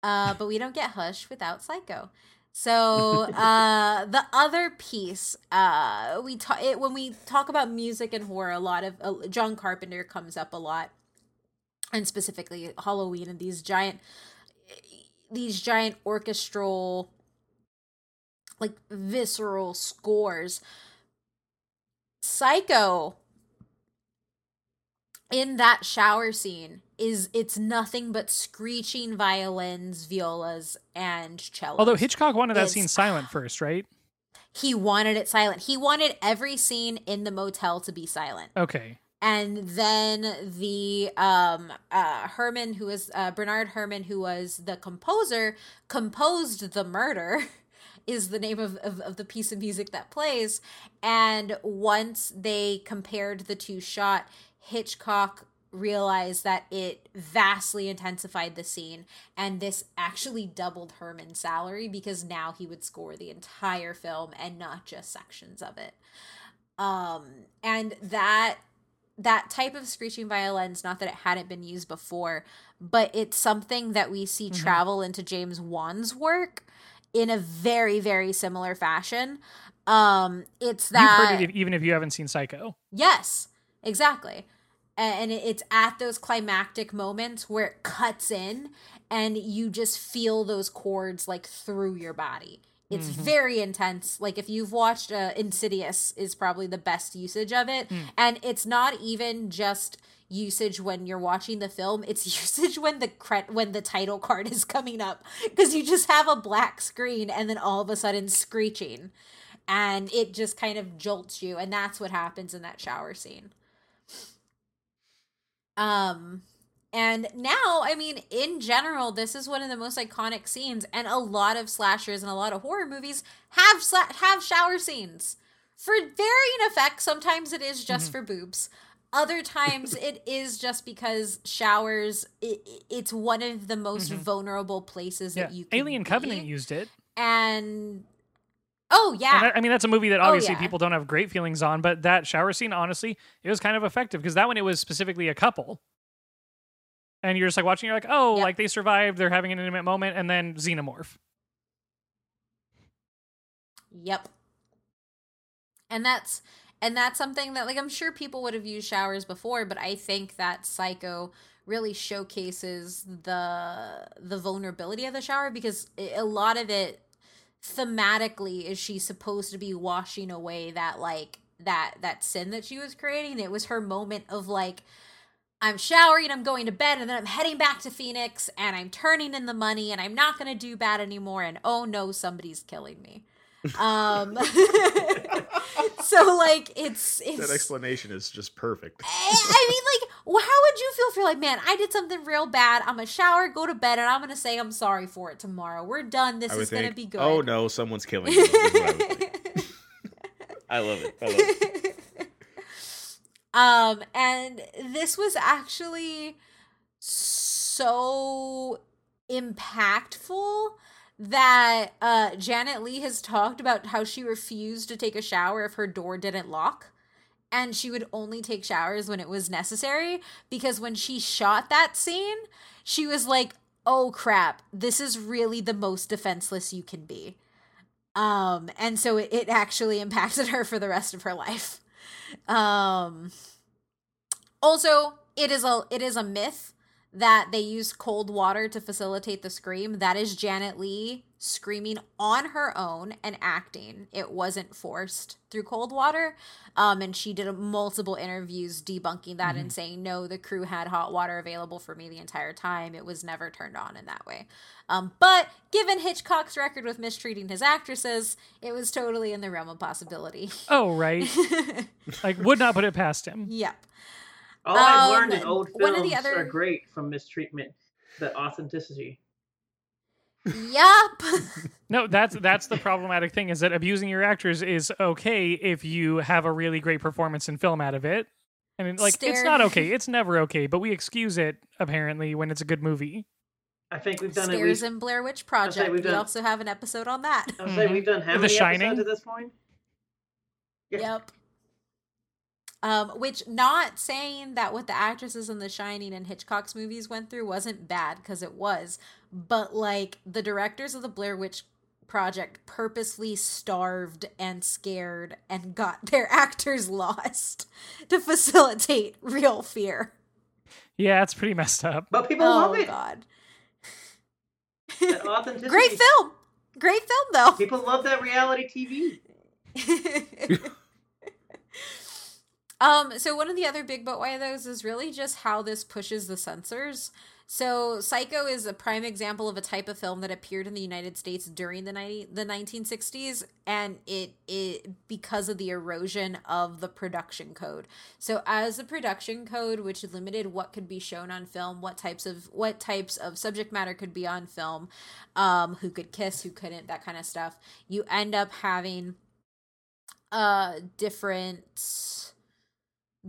uh, but we don't get Hush without Psycho. So uh, the other piece uh, we ta- it, when we talk about music and horror, a lot of uh, John Carpenter comes up a lot, and specifically Halloween and these giant. these giant orchestral, like visceral scores. Psycho in that shower scene is it's nothing but screeching violins, violas, and cellos. Although Hitchcock wanted that it's, scene silent first, right? He wanted it silent. He wanted every scene in the motel to be silent. Okay. And then the um, uh, Herman, who was uh, Bernard Herman, who was the composer, composed The Murder, is the name of, of, of the piece of music that plays. And once they compared the two shot, Hitchcock realized that it vastly intensified the scene. And this actually doubled Herman's salary, because now he would score the entire film and not just sections of it. Um, and that... that type of screeching violins, not that it hadn't been used before, but it's something that we see mm-hmm. travel into James Wan's work in a very, very similar fashion. Um, it's that... You've heard it even if you haven't seen Psycho. Yes, exactly. And it's at those climactic moments where it cuts in and you just feel those chords like through your body. It's mm-hmm. very intense. Like if you've watched uh, Insidious is probably the best usage of it. Mm. And it's not even just usage when you're watching the film. It's usage when the cre- when the title card is coming up, because you just have a black screen and then all of a sudden screeching, and it just kind of jolts you. And that's what happens in that shower scene. Um... And now, I mean, in general, this is one of the most iconic scenes, and a lot of slashers and a lot of horror movies have sla- have shower scenes for varying effects. Sometimes it is just mm-hmm. for boobs, Other times it is just because showers, it, it's one of the most mm-hmm. vulnerable places yeah. that you can Alien be. Covenant used it. And, oh, yeah. And that, I mean, that's a movie that obviously oh, yeah. people don't have great feelings on, but that shower scene, honestly, it was kind of effective because that one, it was specifically a couple. And you're just like watching, you're like, oh, yep. like they survived, they're having an intimate moment, and then xenomorph. Yep. And that's... And that's something that, like, I'm sure people would have used showers before, but I think that Psycho really showcases the the vulnerability of the shower, because a lot of it thematically is she's supposed to be washing away that, like, that that sin that she was creating. It was her moment of, like, I'm showering, I'm going to bed, and then I'm heading back to Phoenix, and I'm turning in the money, and I'm not going to do bad anymore, and oh no, somebody's killing me. um so like it's, it's that explanation is just perfect. I, I mean, like, how would you feel if you're like, man, I did something real bad, I'm gonna shower, go to bed, and I'm gonna say I'm sorry for it tomorrow, we're done, this is think, gonna be good. Oh no, someone's killing you. I, I love it I love it um and this was actually so impactful that uh, Janet Leigh has talked about how she refused to take a shower if her door didn't lock, and she would only take showers when it was necessary, because when she shot that scene, she was like, oh crap, this is really the most defenseless you can be. Um, and so it, it actually impacted her for the rest of her life. Um, also, it is a it is a myth that they used cold water to facilitate the scream. That is Janet Leigh screaming on her own and acting. It wasn't forced through cold water. Um, and she did a, multiple interviews debunking that mm-hmm. and saying, no, the crew had hot water available for me the entire time. It was never turned on in that way. Um, but given Hitchcock's record with mistreating his actresses, it was totally in the realm of possibility. Oh, right. Like, would not put it past him. Yep. All um, I've learned in old films other... are great from mistreatment, the authenticity. Yep. No, that's that's the problematic thing, is that abusing your actors is okay if you have a really great performance in film out of it. I mean, like, Stared. It's not okay. It's never okay, but we excuse it, apparently, when it's a good movie. I think we've done Stairs at least... and Blair Witch Project. We done... also have an episode on that. I was mm-hmm. saying, we've done how the many Shining? Episodes at this point? Yeah. Yep. Um, which, not saying that what the actresses in The Shining and Hitchcock's movies went through wasn't bad, because it was, but, like, the directors of the Blair Witch Project purposely starved and scared and got their actors lost to facilitate real fear. Yeah, it's pretty messed up. But people oh, love it. Oh, God. That authenticity. Great film. Great film, though. People love that reality T V. Um, so one of the other big but why those is really just how this pushes the censors. So Psycho is a prime example of a type of film that appeared in the United States during the ninety, the nineteen sixties, and it it because of the erosion of the production code. So as the production code, which limited what could be shown on film, what types of what types of subject matter could be on film, um, who could kiss, who couldn't, that kind of stuff, you end up having uh different.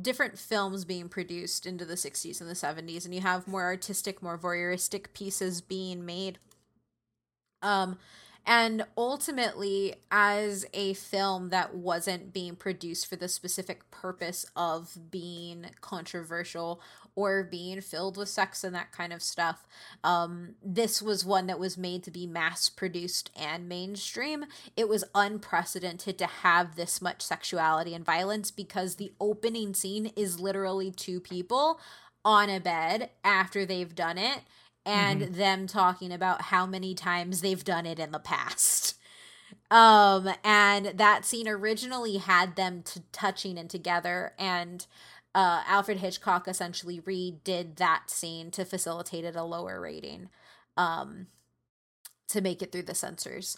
different films being produced into the sixties and the seventies, and you have more artistic, more voyeuristic pieces being made. Um, and ultimately, as a film that wasn't being produced for the specific purpose of being controversial or being filled with sex and that kind of stuff, um, this was one that was made to be mass-produced and mainstream. It was unprecedented to have this much sexuality and violence, because the opening scene is literally two people on a bed after they've done it, and mm-hmm. them talking about how many times they've done it in the past. Um, and that scene originally had them t- touching and together, and uh, Alfred Hitchcock essentially redid that scene to facilitate it a lower rating, um, to make it through the censors.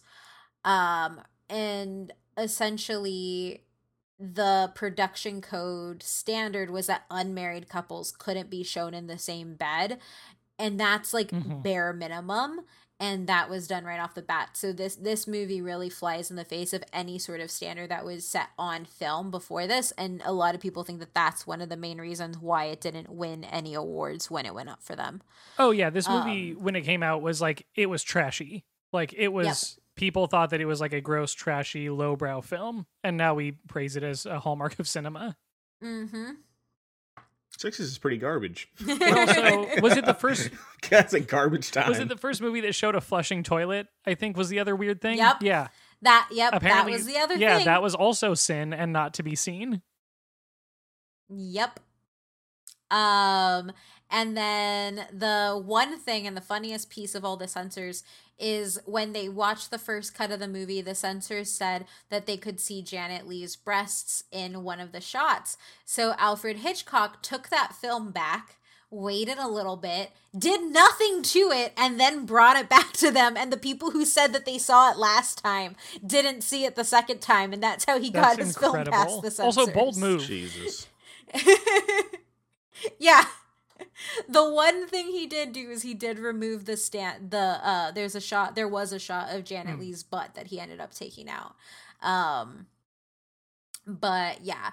Um, and essentially... the production code standard was that unmarried couples couldn't be shown in the same bed, and that's like mm-hmm. bare minimum, And that was done right off the bat. So this this movie really flies in the face of any sort of standard that was set on film before this. And a lot of people think that that's one of the main reasons why it didn't win any awards when it went up for them. Oh, yeah. This movie, um, when it came out, was like, it was trashy. Like, it was, yep. People thought that it was like a gross, trashy, lowbrow film. And now we praise it as a hallmark of cinema. Mm-hmm. Sixes is pretty garbage. Also, was it the first? That's a garbage time. Was it the first movie that showed a flushing toilet? I think was the other weird thing. Yep. Yeah. That. Yep. Apparently, that was the other. Yeah, thing. Yeah. That was also sin and not to be seen. Yep. Um, and then the one thing and the funniest piece of all the censors is when they watched the first cut of the movie, the censors said that they could see Janet Leigh's breasts in one of the shots. So Alfred Hitchcock took that film back, waited a little bit, did nothing to it, and then brought it back to them. And the people who said that they saw it last time didn't see it the second time. And that's how he that's got his incredible. Film past the censors. Also, bold move. Jesus. Yeah. The one thing he did do is he did remove the stand. The uh, there's a shot. There was a shot of Janet mm. Leigh's butt that he ended up taking out. Um, but yeah,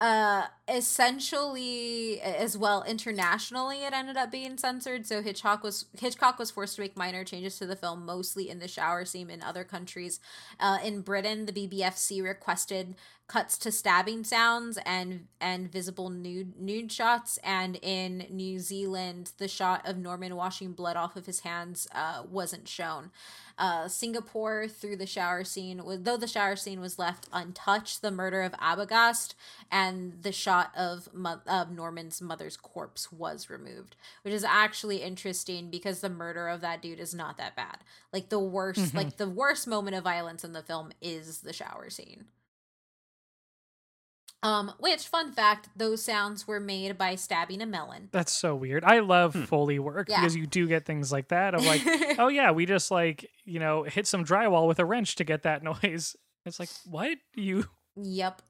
uh, essentially as well internationally, it ended up being censored. So Hitchcock was Hitchcock was forced to make minor changes to the film, mostly in the shower scene. In other countries, uh, in Britain, the B B F C requested cuts to stabbing sounds and and visible nude nude shots, and in New Zealand the shot of Norman washing blood off of his hands uh, wasn't shown. Uh, Singapore, through the shower scene, though the shower scene was left untouched, the murder of Abagast and the shot of of Norman's mother's corpse was removed, which is actually interesting because the murder of that dude is not that bad. Like the worst, mm-hmm. like the worst moment of violence in the film is the shower scene. Um, which, fun fact, those sounds were made by stabbing a melon. That's so weird. I love hmm. Foley work yeah. because you do get things like that of like, oh yeah, we just like, you know, hit some drywall with a wrench to get that noise. It's like, what? You? Yep.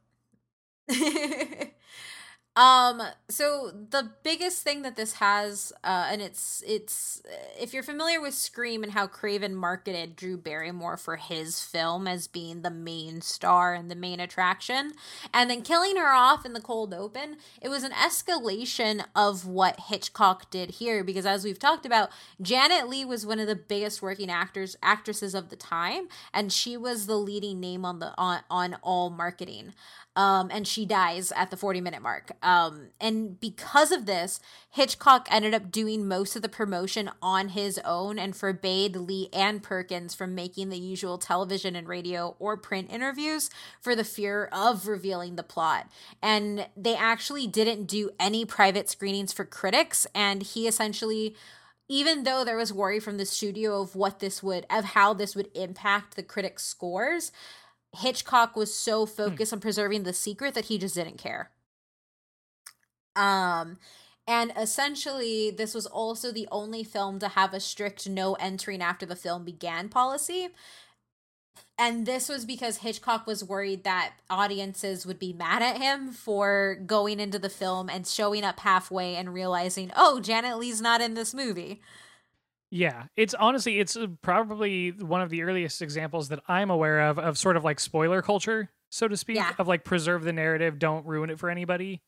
Um, so the biggest thing that this has, uh, and it's, it's, if you're familiar with Scream and how Craven marketed Drew Barrymore for his film as being the main star and the main attraction, and then killing her off in the cold open, it was an escalation of what Hitchcock did here, because as we've talked about, Janet Leigh was one of the biggest working actors, actresses of the time, and she was the leading name on the, on, on all marketing. Um, and she dies at the forty minute mark. Um, and because of this, Hitchcock ended up doing most of the promotion on his own and forbade Leigh and Perkins from making the usual television and radio or print interviews for the fear of revealing the plot. And they actually didn't do any private screenings for critics. And he essentially, even though there was worry from the studio of what this would, of how this would impact the critics' scores, Hitchcock was so focused on preserving the secret that he just didn't care. Um, and essentially, this was also the only film to have a strict no entering after the film began policy. And this was because Hitchcock was worried that audiences would be mad at him for going into the film and showing up halfway and realizing, oh, Janet Leigh's not in this movie. Yeah, it's honestly, it's probably one of the earliest examples that I'm aware of, of sort of like spoiler culture, so to speak, yeah. of like preserve the narrative, don't ruin it for anybody.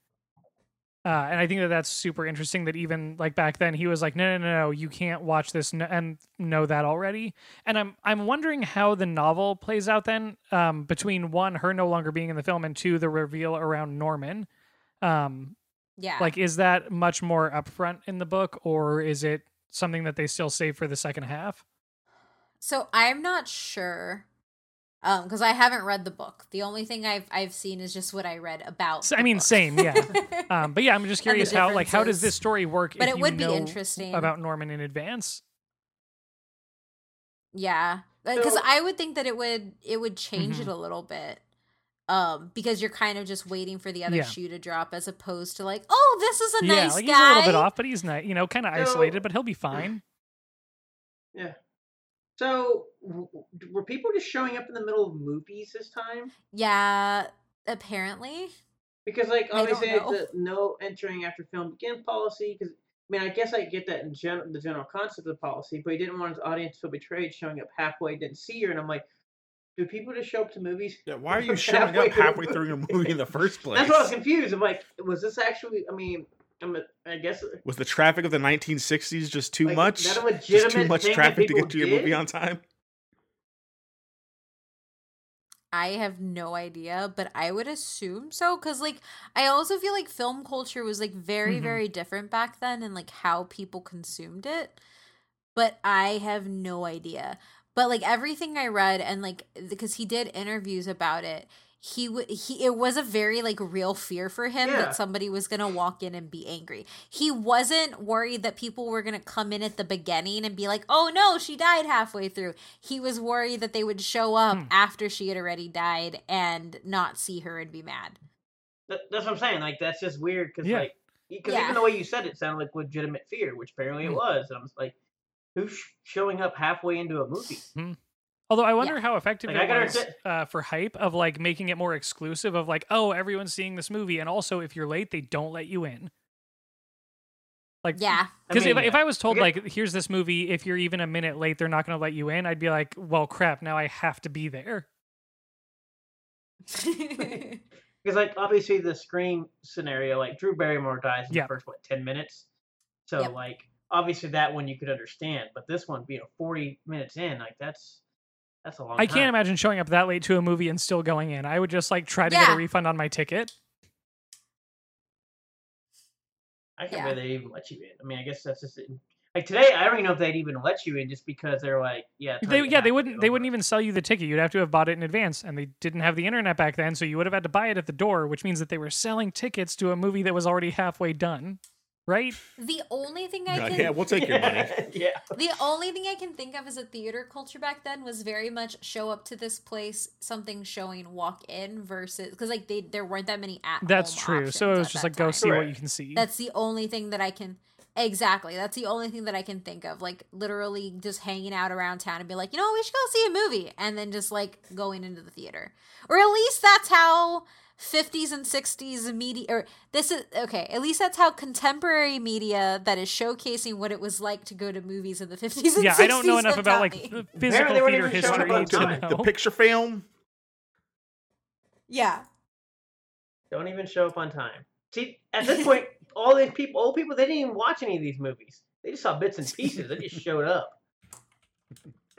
Uh, and I think that that's super interesting that even like back then he was like, no, no, no, no, you can't watch this n- and know that already. And I'm I'm wondering how the novel plays out then um, between one, her no longer being in the film, and two, the reveal around Norman. Um, yeah. Like, is that much more upfront in the book, or is it something that they still save for the second half? So I'm not sure, um, because I haven't read the book. The only thing I've I've seen is just what I read about. So, I mean, book. Same, yeah. um, but yeah, I'm just curious how like how does this story work? But if it would you know be interesting about Norman in advance. Yeah, because so, I would think that it would it would change mm-hmm. it a little bit. Um, because you're kind of just waiting for the other yeah. shoe to drop, as opposed to like, oh, this is a yeah, nice like guy. Yeah, he's a little bit off, but he's not, you know, kind of so, isolated, but he'll be fine. Yeah. So, w- were people just showing up in the middle of movies this time? Yeah, apparently. Because, like, obviously, it's a no entering after film begin policy. Because I mean, I guess I get that in gen- the general concept of the policy, but he didn't want his audience to feel betrayed showing up halfway, didn't see her. And I'm like, do people just show up to movies? Yeah, why are you showing halfway up halfway through a movie in the first place? That's why I was confused. I'm like, was this actually, I mean, I'm a, I guess. Was the traffic of the nineteen sixties just too like, much? That a legitimate just too much thing traffic to get to your did? Movie on time? I have no idea, but I would assume so. Because, like, I also feel like film culture was, like, very, mm-hmm. very different back then and, like, how people consumed it. But I have no idea. But, like, everything I read and, like, because he did interviews about it, he, w- he it was a very, like, real fear for him yeah. that somebody was going to walk in and be angry. He wasn't worried that people were going to come in at the beginning and be like, oh, no, she died halfway through. He was worried that they would show up hmm. after she had already died and not see her and be mad. That, that's what I'm saying. Like, that's just weird because, yeah. like, because yeah. even the way you said it sounded like legitimate fear, which apparently it was. And I was like, who's showing up halfway into a movie? Mm. Although I wonder yeah. how effective like, it was sit- uh, for hype of like making it more exclusive of like, oh, everyone's seeing this movie. And also if you're late, they don't let you in. Like, yeah. Because I mean, if, yeah. if I was told like, here's this movie, if you're even a minute late, they're not going to let you in. I'd be like, well, crap, now I have to be there. Because like, obviously the Scream scenario, like Drew Barrymore dies in yeah. the first, what, ten minutes? So yep. like, obviously, that one you could understand, but this one being forty minutes in, like that's that's a long time. I can't imagine showing up that late to a movie and still going in. I would just like try to yeah. get a refund on my ticket. I can't yeah. believe they even let you in. I mean, I guess that's just it. Like today, I don't even know if they'd even let you in just because they're like, yeah, they, yeah, they wouldn't, they wouldn't even sell you the ticket. You'd have to have bought it in advance, and they didn't have the internet back then, so you would have had to buy it at the door, which means that they were selling tickets to a movie that was already halfway done. Right? The only thing I can... Yeah, we'll take your money. yeah. The only thing I can think of is that theater culture back then was very much show up to this place, something showing, walk in versus... Because like they there weren't that many at That's true. So it was just like, time. Go see right. what you can see. That's the only thing that I can... Exactly. That's the only thing that I can think of. Like literally just hanging out around town and be like, you know, we should go see a movie. And then just like going into the theater. Or at least that's how... fifties and sixties media, or this is okay. At least that's how contemporary media that is showcasing what it was like to go to movies in the fifties and yeah, sixties. Yeah, I don't know enough about like the physical theater history to know. The picture film. Yeah. Don't even show up on time. See, at this point, all these people, old people, they didn't even watch any of these movies. They just saw bits and pieces. They just showed up.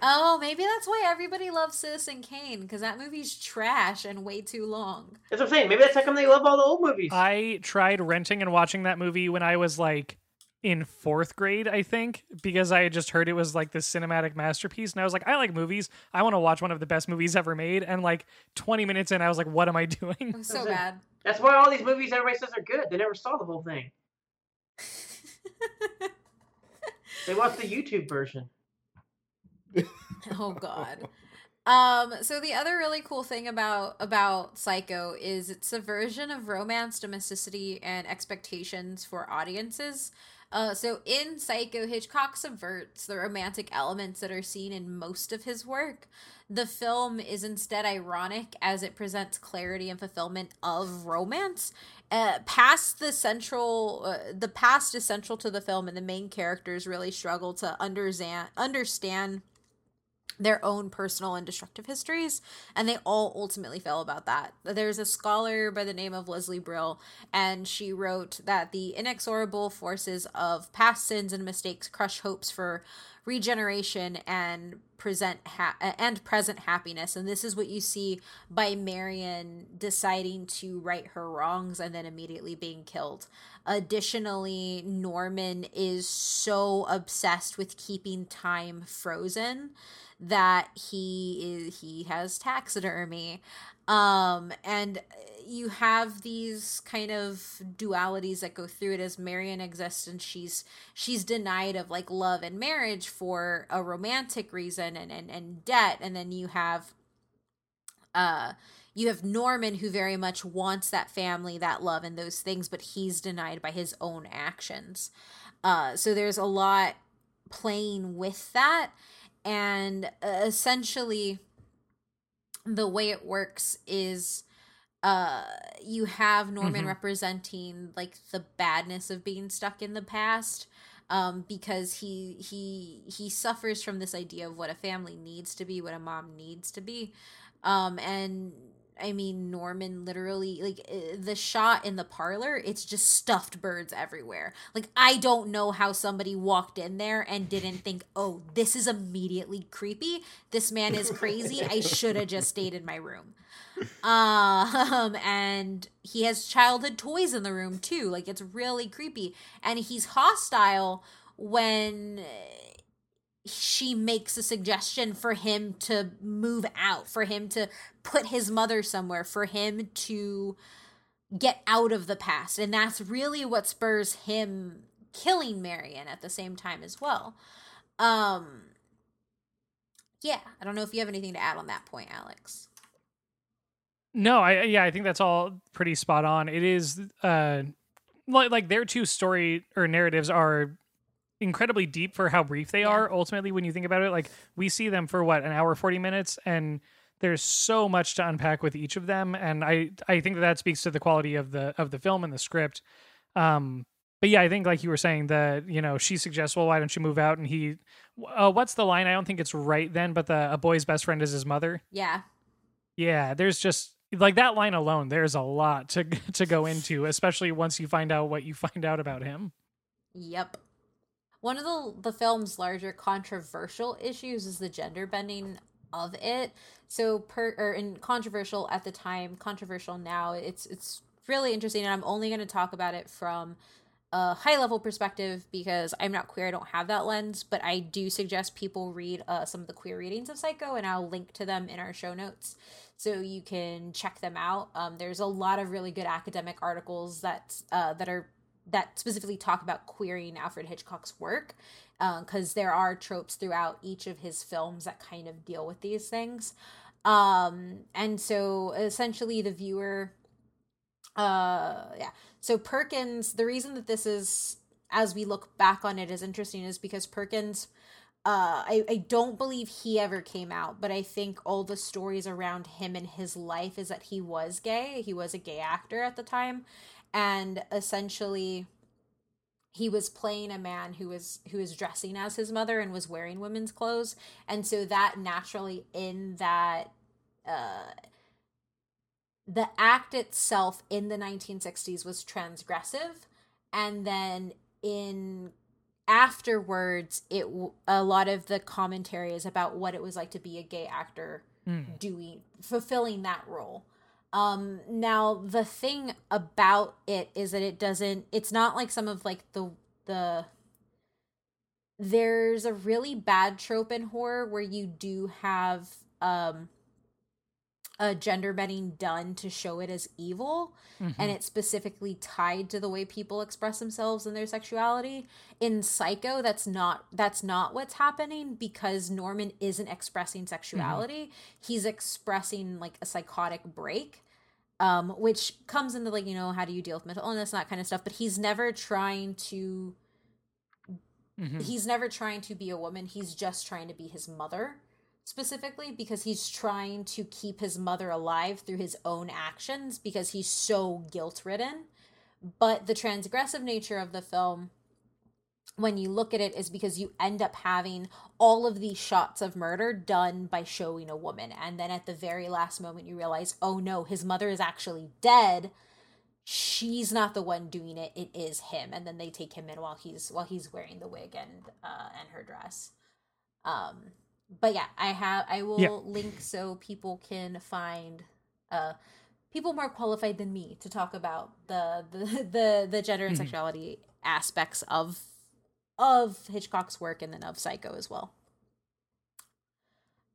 Oh, maybe that's why everybody loves Citizen Kane, because that movie's trash and way too long. That's what I'm saying. Maybe that's how come they love all the old movies. I tried renting and watching that movie when I was, like, in fourth grade, I think, because I had just heard it was, like, this cinematic masterpiece, and I was like, I like movies. I want to watch one of the best movies ever made, and, like, twenty minutes in, I was like, what am I doing? It was so that's bad. It. That's why all these movies everybody says are good. They never saw the whole thing. They watched the YouTube version. Oh God. Um, so the other really cool thing about about Psycho is its subversion of romance, domesticity, and expectations for audiences. Uh, so in Psycho, Hitchcock subverts the romantic elements that are seen in most of his work. The film is instead ironic as it presents clarity and fulfillment of romance. Uh, past the central, uh, the past is central to the film, and the main characters really struggle to understand understand. their own personal and destructive histories, and they all ultimately fail about that. There's a scholar by the name of Leslie Brill, and she wrote that the inexorable forces of past sins and mistakes crush hopes for regeneration and present ha- and present happiness. And this is what you see by Marion deciding to right her wrongs and then immediately being killed. Additionally, Norman is so obsessed with keeping time frozen that he is he has taxidermy. Um, and you have these kind of dualities that go through it as Marion exists and she's she's denied of like love and marriage for a romantic reason and and, and debt. And then you have uh you have Norman, who very much wants that family, that love, and those things, but he's denied by his own actions. Uh, so there's a lot playing with that. And uh, essentially the way it works is Uh, you have Norman mm-hmm. representing like the badness of being stuck in the past, um, because he he he suffers from this idea of what a family needs to be, what a mom needs to be, um, and I mean Norman literally, like the shot in the parlor, it's just stuffed birds everywhere. Like I don't know how somebody walked in there and didn't think, oh, this is immediately creepy. This man is crazy. I should have just stayed in my room. Um, and he has childhood toys in the room too. Like it's really creepy. And he's hostile when she makes a suggestion for him to move out, for him to put his mother somewhere, for him to get out of the past. And that's really what spurs him killing Marion at the same time as well. Um, yeah, I don't know if you have anything to add on that point, Alex. No, I yeah, I think that's all pretty spot on. It is uh, like, like their two story or narratives are incredibly deep for how brief they yeah. are. Ultimately, when you think about it, like we see them for what, an hour, forty minutes, and there's so much to unpack with each of them. And I, I think that, that speaks to the quality of the of the film and the script. Um, but yeah, I think like you were saying that, you know, she suggests, well, why don't you move out? And he, uh, what's the line? I don't think it's right then, but the a boy's best friend is his mother. Yeah. Yeah. There's just, like that line alone, there's a lot to to go into, especially once you find out what you find out about him. Yep. One of the the film's larger controversial issues is the gender bending of it. So, per or in controversial at the time, controversial now. It's it's really interesting, and I'm only going to talk about it from a high level perspective because I'm not queer. I don't have that lens, but I do suggest people read uh, some of the queer readings of Psycho, and I'll link to them in our show notes so you can check them out. Um, there's a lot of really good academic articles that uh, that are that specifically talk about queering Alfred Hitchcock's work, because uh, there are tropes throughout each of his films that kind of deal with these things. Um, and so essentially the viewer. Uh, yeah. So Perkins, the reason that this is, as we look back on it, is interesting is because Perkins, uh, I, I don't believe he ever came out, but I think all the stories around him and his life is that he was gay. He was a gay actor at the time. And essentially he was playing a man who was, who was dressing as his mother and was wearing women's clothes. And so that naturally in that, uh, the act itself in the nineteen sixties was transgressive, and then in afterwards, it a lot of the commentary is about what it was like to be a gay actor mm. doing fulfilling that role. Um, now the thing about it is that it doesn't. It's not like some of like the the. There's a really bad trope in horror where you do have um. Uh, gender bending done to show it as evil, mm-hmm. and it's specifically tied to the way people express themselves and their sexuality. In Psycho, that's not that's not what's happening, because Norman isn't expressing sexuality. Mm-hmm. He's expressing like a psychotic break, um, which comes into like, you know, how do you deal with mental illness and that kind of stuff. But he's never trying to mm-hmm. he's never trying to be a woman. He's just trying to be his mother. Specifically because he's trying to keep his mother alive through his own actions because he's so guilt-ridden. But the transgressive nature of the film, when you look at it, is because you end up having all of these shots of murder done by showing a woman. And then at the very last moment, you realize, oh no, his mother is actually dead. She's not the one doing it. It is him. And then they take him in while he's, while he's wearing the wig and, uh, and her dress. Um, But yeah, I have. I will yeah. link so people can find uh, people more qualified than me to talk about the the the, the gender and mm-hmm. sexuality aspects of of Hitchcock's work and then of Psycho as well.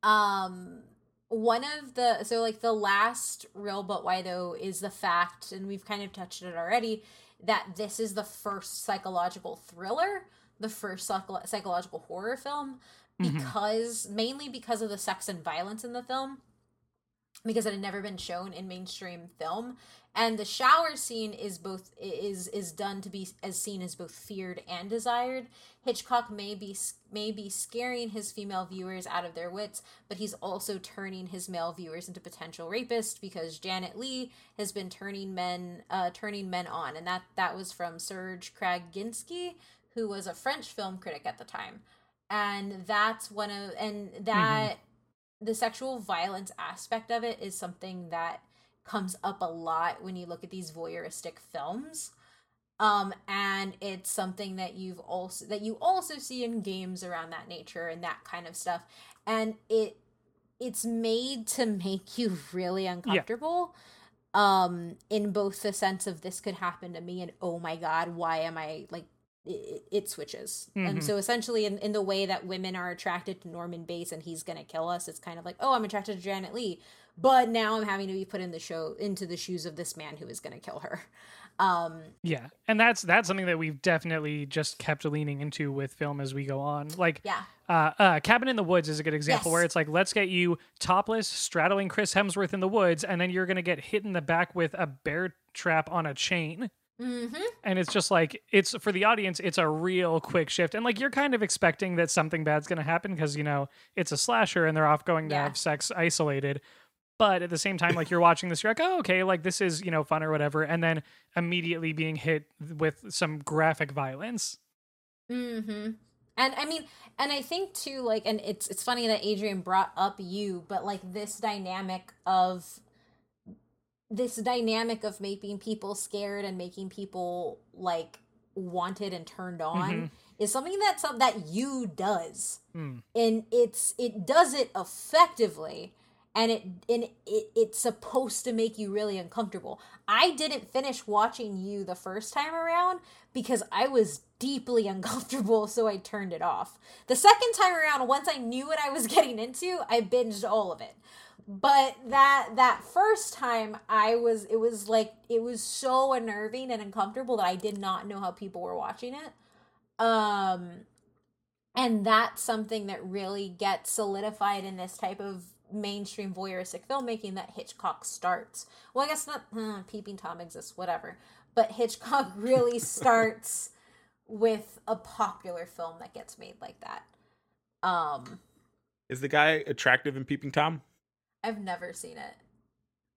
Um, one of the so like the last real but why though is the fact, and we've kind of touched it already, that this is the first psychological thriller, the first psycho- psychological horror film. Because, mainly because of the sex and violence in the film, because it had never been shown in mainstream film. And the shower scene is both is is done to be as seen as both feared and desired. Hitchcock may be may be scaring his female viewers out of their wits, but he's also turning his male viewers into potential rapists, because Janet Leigh has been turning men uh, turning men on, and that that was from Serge Kraginski, who was a French film critic at the time, and that's one of and that. Mm-hmm. The sexual violence aspect of it is something that comes up a lot when you look at these voyeuristic films. Um, and it's something that you've also, that you also see in games around that nature and that kind of stuff. And it, it's made to make you really uncomfortable. Yeah. Um, in both the sense of this could happen to me and, oh my God, why am I like, It, it switches. Mm-hmm. And so essentially in, in the way that women are attracted to Norman Bates and he's gonna kill us, it's kind of like, oh, I'm attracted to Janet Leigh, but now I'm having to be put in the show into the shoes of this man who is gonna kill her. Um yeah, and that's that's something that we've definitely just kept leaning into with film as we go on, like yeah uh, uh Cabin in the Woods is a good example. Yes. Where it's like, let's get you topless straddling Chris Hemsworth in the woods, and then you're gonna get hit in the back with a bear trap on a chain. Mm-hmm. And it's just like, it's for the audience, it's a real quick shift. And like, you're kind of expecting that something bad's going to happen because, you know, it's a slasher and they're off going to yeah. have sex isolated. But at the same time, like, you're watching this, you're like, oh, okay, like this is, you know, fun or whatever. And then immediately being hit with some graphic violence. Mm-hmm. And I mean, and I think too, like, and it's, it's funny that Adrian brought up you, but like this dynamic of... this dynamic of making people scared and making people like wanted and turned on mm-hmm. is something that some, that you does. Mm. And it's, it does it effectively, and it, and it, it's supposed to make you really uncomfortable. I didn't finish watching you the first time around because I was deeply uncomfortable. So I turned it off. The second time around, once I knew what I was getting into, I binged all of it. But that that first time I was, it was like, it was so unnerving and uncomfortable that I did not know how people were watching it. Um, and that's something that really gets solidified in this type of mainstream voyeuristic filmmaking that Hitchcock starts. Well, I guess not, hmm, Peeping Tom exists, whatever. But Hitchcock really starts with a popular film that gets made like that. Um, Is the guy attractive in Peeping Tom? I've never seen it.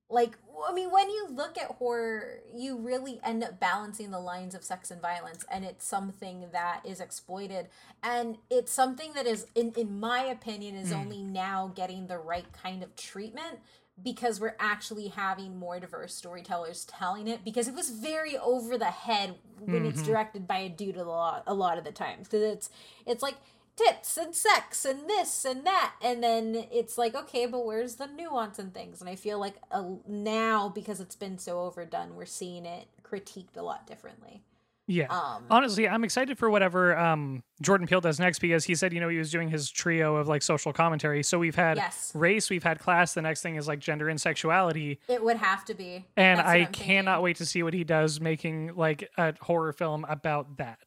Like, I mean, when you look at horror, you really end up balancing the lines of sex and violence, and it's something that is exploited. And it's something that is, in, in my opinion, is mm. only now getting the right kind of treatment, because we're actually having more diverse storytellers telling it, because it was very over the head when mm-hmm. it's directed by a dude a lot, a lot of the time. Because it's, it's like... tits and sex and this and that, and then it's like, okay, but where's the nuance and things? And I feel like uh, now, because it's been so overdone, we're seeing it critiqued a lot differently. Yeah. Um, Honestly, I'm excited for whatever um, Jordan Peele does next, because he said, you know, he was doing his trio of like social commentary. So we've had yes. race, we've had class. The next thing is like gender and sexuality. It would have to be. And That's I cannot thinking. wait to see what he does making like a horror film about that.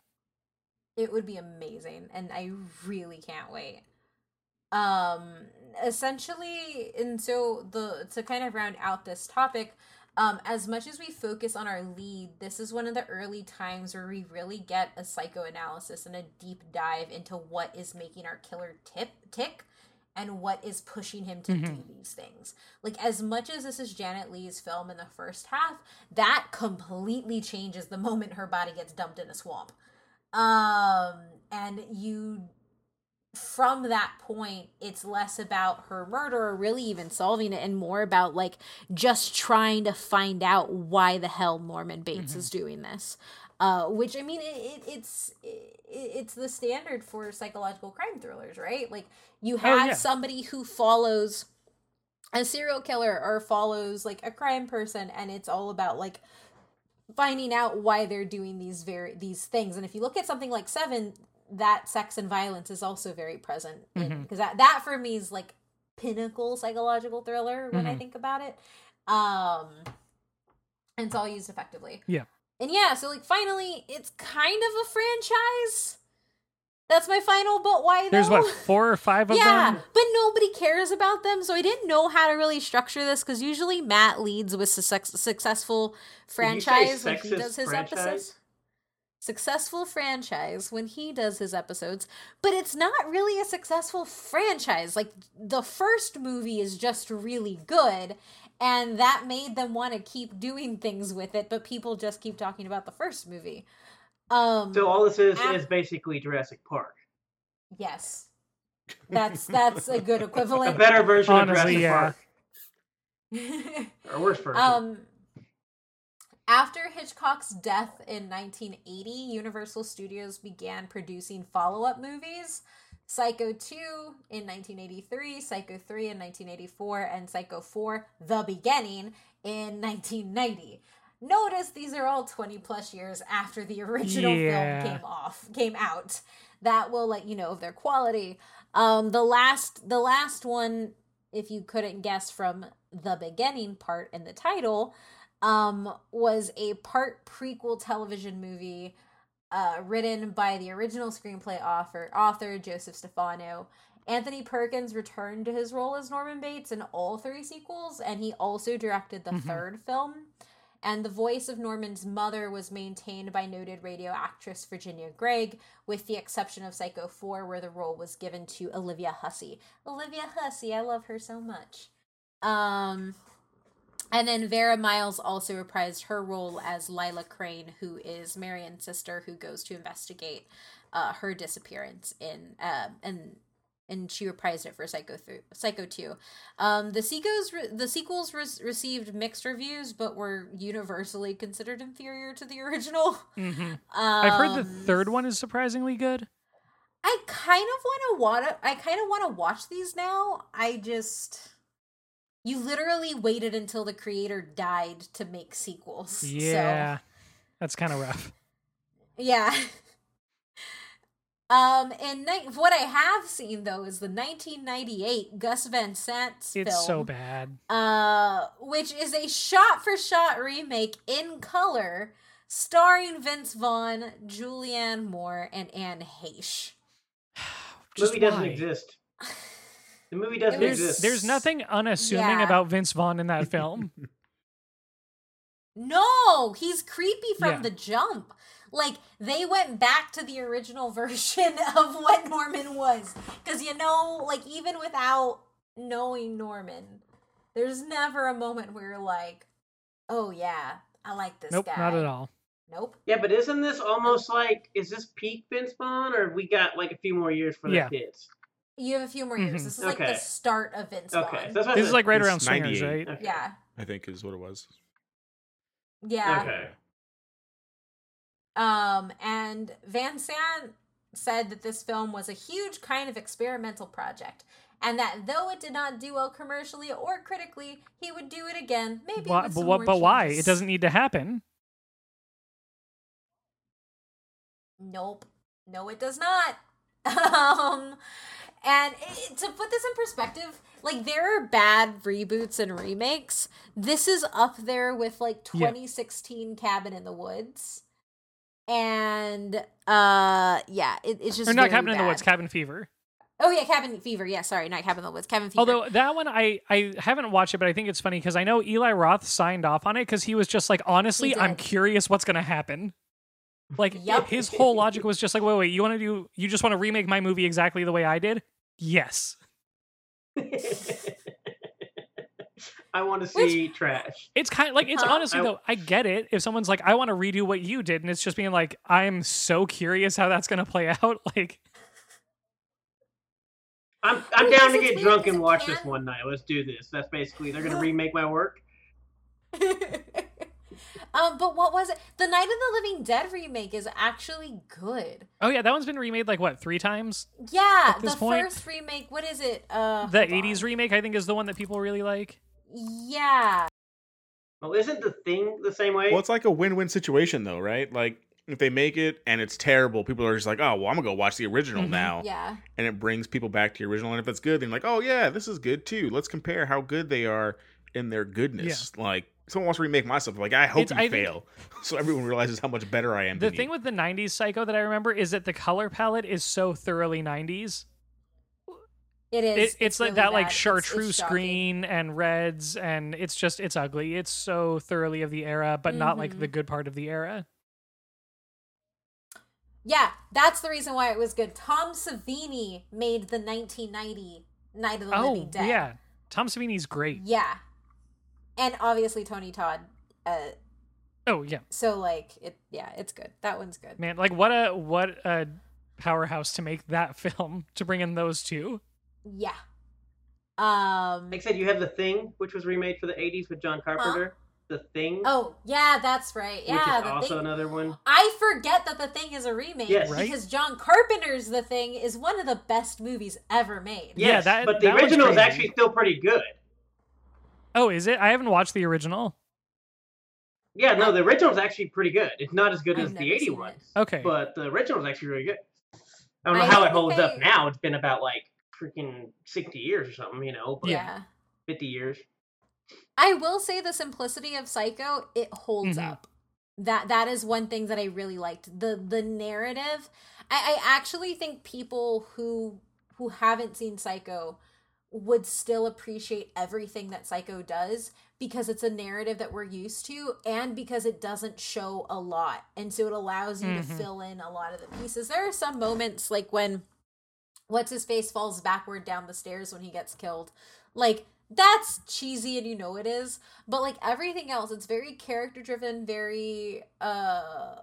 It would be amazing, and I really can't wait. Um, essentially, and so the to kind of round out this topic, um, as much as we focus on our lead, this is one of the early times where we really get a psychoanalysis and a deep dive into what is making our killer tip tick and what is pushing him to mm-hmm. do these things. Like, as much as this is Janet Leigh's film in the first half, that completely changes the moment her body gets dumped in a swamp. Um, and you, from that point, it's less about her murder or really even solving it, and more about like just trying to find out why the hell Norman Bates mm-hmm. is doing this. Uh, which, I mean, it, it, it's, it, it's the standard for psychological crime thrillers, right? Like, you have oh, yeah. somebody who follows a serial killer or follows like a crime person, and it's all about like finding out why they're doing these very these things. And if you look at something like Seven, that sex and violence is also very present, because mm-hmm. that that for me is like pinnacle psychological thriller when mm-hmm. I think about it, um and it's all used effectively. Yeah. And yeah, so like finally, it's kind of a franchise, That's my final, but why though? There's what, four or five of yeah, them? Yeah, but nobody cares about them, so I didn't know how to really structure this, because usually Matt leads with su- successful franchise when he does his franchise? episodes. Successful franchise when he does his episodes, but it's not really a successful franchise. Like, the first movie is just really good, and that made them want to keep doing things with it, but people just keep talking about the first movie. Um, so all this is at, is basically Jurassic Park. Yes, that's that's a good equivalent. A better version Honestly, of Jurassic yeah. Park. Or worse version. Um, after Hitchcock's death in nineteen eighty, Universal Studios began producing follow-up movies: Psycho two in nineteen eighty-three, Psycho three in nineteen eighty-four, and Psycho four: The Beginning in nineteen ninety. Notice these are all twenty plus years after the original yeah. film came off, came out. That will let you know of their quality. Um, the last, the last one, if you couldn't guess from the beginning part in the title, um, was a part prequel television movie uh, written by the original screenplay author, author Joseph Stefano. Anthony Perkins returned to his role as Norman Bates in all three sequels, and he also directed the mm-hmm. third film. And the voice of Norman's mother was maintained by noted radio actress Virginia Gregg, with the exception of Psycho four, where the role was given to Olivia Hussey. Olivia Hussey, I love her so much. Um, and then Vera Miles also reprised her role as Lila Crane, who is Marion's sister, who goes to investigate uh, her disappearance in uh, in. And she reprised it for Psycho three, Psycho two. Um, the, sequels re- the sequels re- received mixed reviews, but were universally considered inferior to the original. Mm-hmm. Um, I've heard the third one is surprisingly good. I kind of want to want I kind of want to watch these now. I just you literally waited until the creator died to make sequels. Yeah, so. That's kind of rough. Yeah. Um, and ni- what I have seen, though, is the nineteen ninety-eight Gus Van Sant film. It's so bad. Uh, which is a shot-for-shot remake in color, starring Vince Vaughn, Julianne Moore, and Anne Heche. The movie doesn't exist. The movie doesn't was, exist. There's nothing unassuming yeah. about Vince Vaughn in that film. No, he's creepy from yeah. the jump. Like, they went back to the original version of what Norman was. Because, you know, like, even without knowing Norman, there's never a moment where you're like, oh, yeah, I like this nope, guy. Nope, not at all. Nope. Yeah, but isn't this almost like, is this peak Vince Vaughn, or we got, like, a few more years for the yeah. kids? You have a few more years. Mm-hmm. This is, okay. like, the start of Vince Vaughn. Okay. So this is, like, right around Swingers, right? Okay. Yeah. I think is what it was. Yeah. Okay. Um, and Van Sant said that this film was a huge kind of experimental project, and that though it did not do well commercially or critically, he would do it again. Maybe what, with some but, more but why? It doesn't need to happen. Nope. No, it does not. um, and it, to put this in perspective, like, there are bad reboots and remakes. This is up there with, like, twenty sixteen yeah. Cabin in the Woods. And uh yeah it, it's just or not Cabin bad. in the Woods Cabin Fever oh yeah Cabin Fever yeah sorry not Cabin in the Woods Cabin Fever although that one I I haven't watched it, but I think it's funny because I know Eli Roth signed off on it because he was just like, honestly, I'm curious what's gonna happen. Like, yep. his whole logic was just like, wait wait you want to do you just want to remake my movie exactly the way I did? Yes. I want to see Which, trash. It's kind of like, it's huh? honestly I, though, I get it. If someone's like, I want to redo what you did, and it's just being like, I'm so curious how that's going to play out. Like, I'm I'm down to get drunk and watch this one night. Let's do this. That's basically, they're going to remake my work. Um, but what was it? The Night of the Living Dead remake is actually good. Oh yeah, that one's been remade like what, three times? Yeah, the point? first remake. What is it? Uh, the eighties remake, I think, is the one that people really like. Yeah. Well, isn't The Thing the same way? Well, it's like a win-win situation, though, right? Like, if they make it and it's terrible, people are just like, oh, well, I'm going to go watch the original mm-hmm. now. Yeah. And it brings people back to the original. And if it's good, then like, oh, yeah, this is good, too. Let's compare how good they are in their goodness. Yeah. Like, someone wants to remake my stuff, like, I hope it's, you I fail. Think, so everyone realizes how much better I am. The than thing you. With the nineties Psycho that I remember is that the color palette is so thoroughly nineties. It is. It, it's, it's like really that bad. Like chartreuse it's, it's green and reds, and it's just, it's ugly. It's so thoroughly of the era, but mm-hmm. not like the good part of the era. Yeah, that's the reason why it was good. Tom Savini made the nineteen ninety Night of the oh, Living Dead. Oh, yeah. Tom Savini's great. Yeah. And obviously Tony Todd. Uh, oh, yeah. So, like, it, yeah, it's good. That one's good. Man, like, what a what a powerhouse to make that film, to bring in those two. Yeah. Um, like I said, you have The Thing, which was remade for the eighties with John Carpenter. Huh? The Thing. Oh, yeah, that's right. Yeah, which is the also thing. Another one. I forget that The Thing is a remake yes. right? because John Carpenter's The Thing is one of the best movies ever made. Yes, yeah, that, but the that original is actually still pretty good. Oh, is it? I haven't watched the original. Yeah, no, the original is actually pretty good. It's not as good I've as the eighty ones. Okay. But the original is actually really good. I don't know I how it holds they... up now. It's been about like freaking sixty years or something, you know, but yeah. fifty years. I will say the simplicity of Psycho, it holds mm-hmm. up. That that is one thing that I really liked. The the narrative. I, I actually think people who who haven't seen Psycho would still appreciate everything that Psycho does, because it's a narrative that we're used to, and because it doesn't show a lot. And so it allows you mm-hmm. to fill in a lot of the pieces. There are some moments like when What's-His-Face falls backward down the stairs when he gets killed. Like, that's cheesy and you know it is, but like everything else, it's very character driven, very uh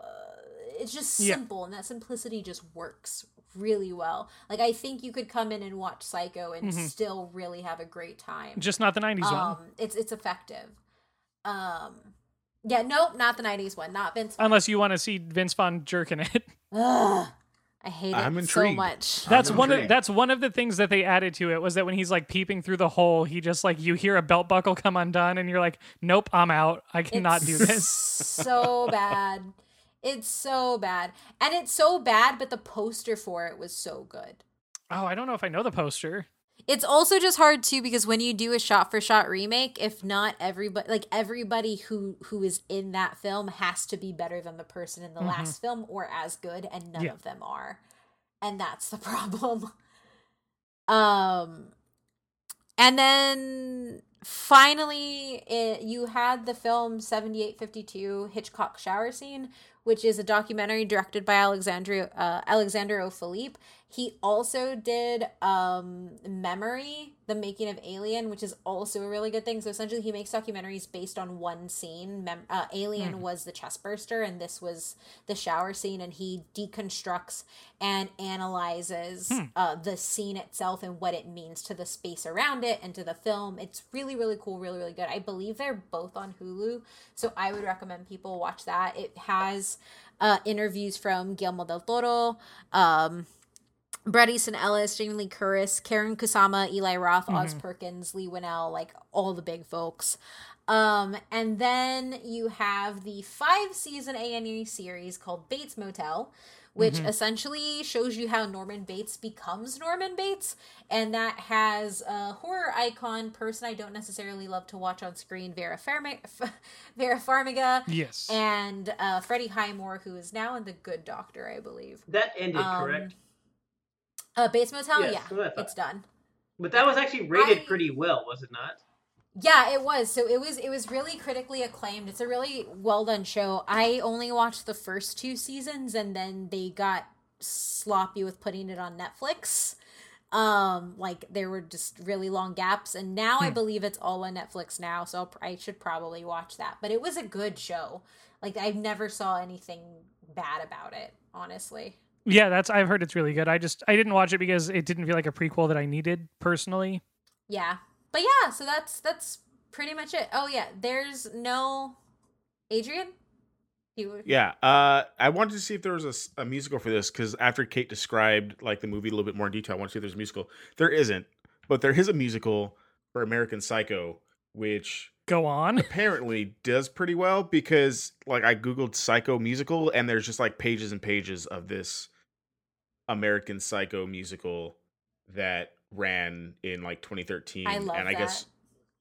it's just simple yeah. and that simplicity just works really well. Like, I think you could come in and watch Psycho and mm-hmm. still really have a great time. Just not the nineties um, one. It's it's effective. Um yeah, nope, not the nineties one, not Vince Vaughn. Unless you want to see Vince Vaughn jerking it. Ugh. I hate I'm it intrigued. So much. That's I'm one intrigued. Of that's one of the things that they added to it, was that when he's like peeping through the hole, he just like, you hear a belt buckle come undone and you're like, nope, I'm out. I cannot it's do this. So bad. It's so bad. And it's so bad, but the poster for it was so good. Oh, I don't know if I know the poster. It's also just hard too, because when you do a shot for shot remake, if not everybody, like everybody who, who is in that film has to be better than the person in the mm-hmm. last film or as good, and none yeah. of them are. And that's the problem. Um, and then finally it, you had the film seventy-eight fifty-two Hitchcock Shower Scene, which is a documentary directed by Alexandre, uh, Alexander O'Philippe. He also did um, Memory, The Making of Alien, which is also a really good thing. So essentially he makes documentaries based on one scene. Mem- uh, Alien mm. was the chestburster, and this was the shower scene, and he deconstructs and analyzes mm. uh, the scene itself and what it means to the space around it and to the film. It's really, really cool, really, really good. I believe they're both on Hulu, so I would recommend people watch that. It has Uh, interviews from Guillermo del Toro, um, Bret Easton Ellis, Jamie Lee Curtis, Karen Kusama, Eli Roth, mm-hmm. Oz Perkins, Lee Winnell, like all the big folks. Um, and then you have the five-season A and E series called Bates Motel, which mm-hmm. essentially shows you how Norman Bates becomes Norman Bates. And that has a horror icon, person I don't necessarily love to watch on screen, Vera, Farmi- F- Vera Farmiga. Yes. And uh, Freddie Highmore, who is now in The Good Doctor, I believe. That ended, um, correct? Uh, Bates Motel? Yes, yeah, it's done. But that was actually rated I... pretty well, was it not? Yeah, it was. So it was it was really critically acclaimed. It's a really well-done show. I only watched the first two seasons, and then they got sloppy with putting it on Netflix. Um, like, there were just really long gaps, and now hmm. I believe it's all on Netflix now, so I'll, I should probably watch that. But it was a good show. Like, I never saw anything bad about it, honestly. Yeah, that's I've heard it's really good. I just I didn't watch it because it didn't feel like a prequel that I needed, personally. Yeah. But yeah, so that's that's pretty much it. Oh yeah, there's no Adrian. You... Yeah, uh, I wanted to see if there was a, a musical for this, because after Kate described like the movie a little bit more in detail, I want to see if there's a musical. There isn't, but there is a musical for American Psycho, which go on apparently does pretty well, because like I googled Psycho musical and there's just like pages and pages of this American Psycho musical that ran in like twenty thirteen. I love and I that. guess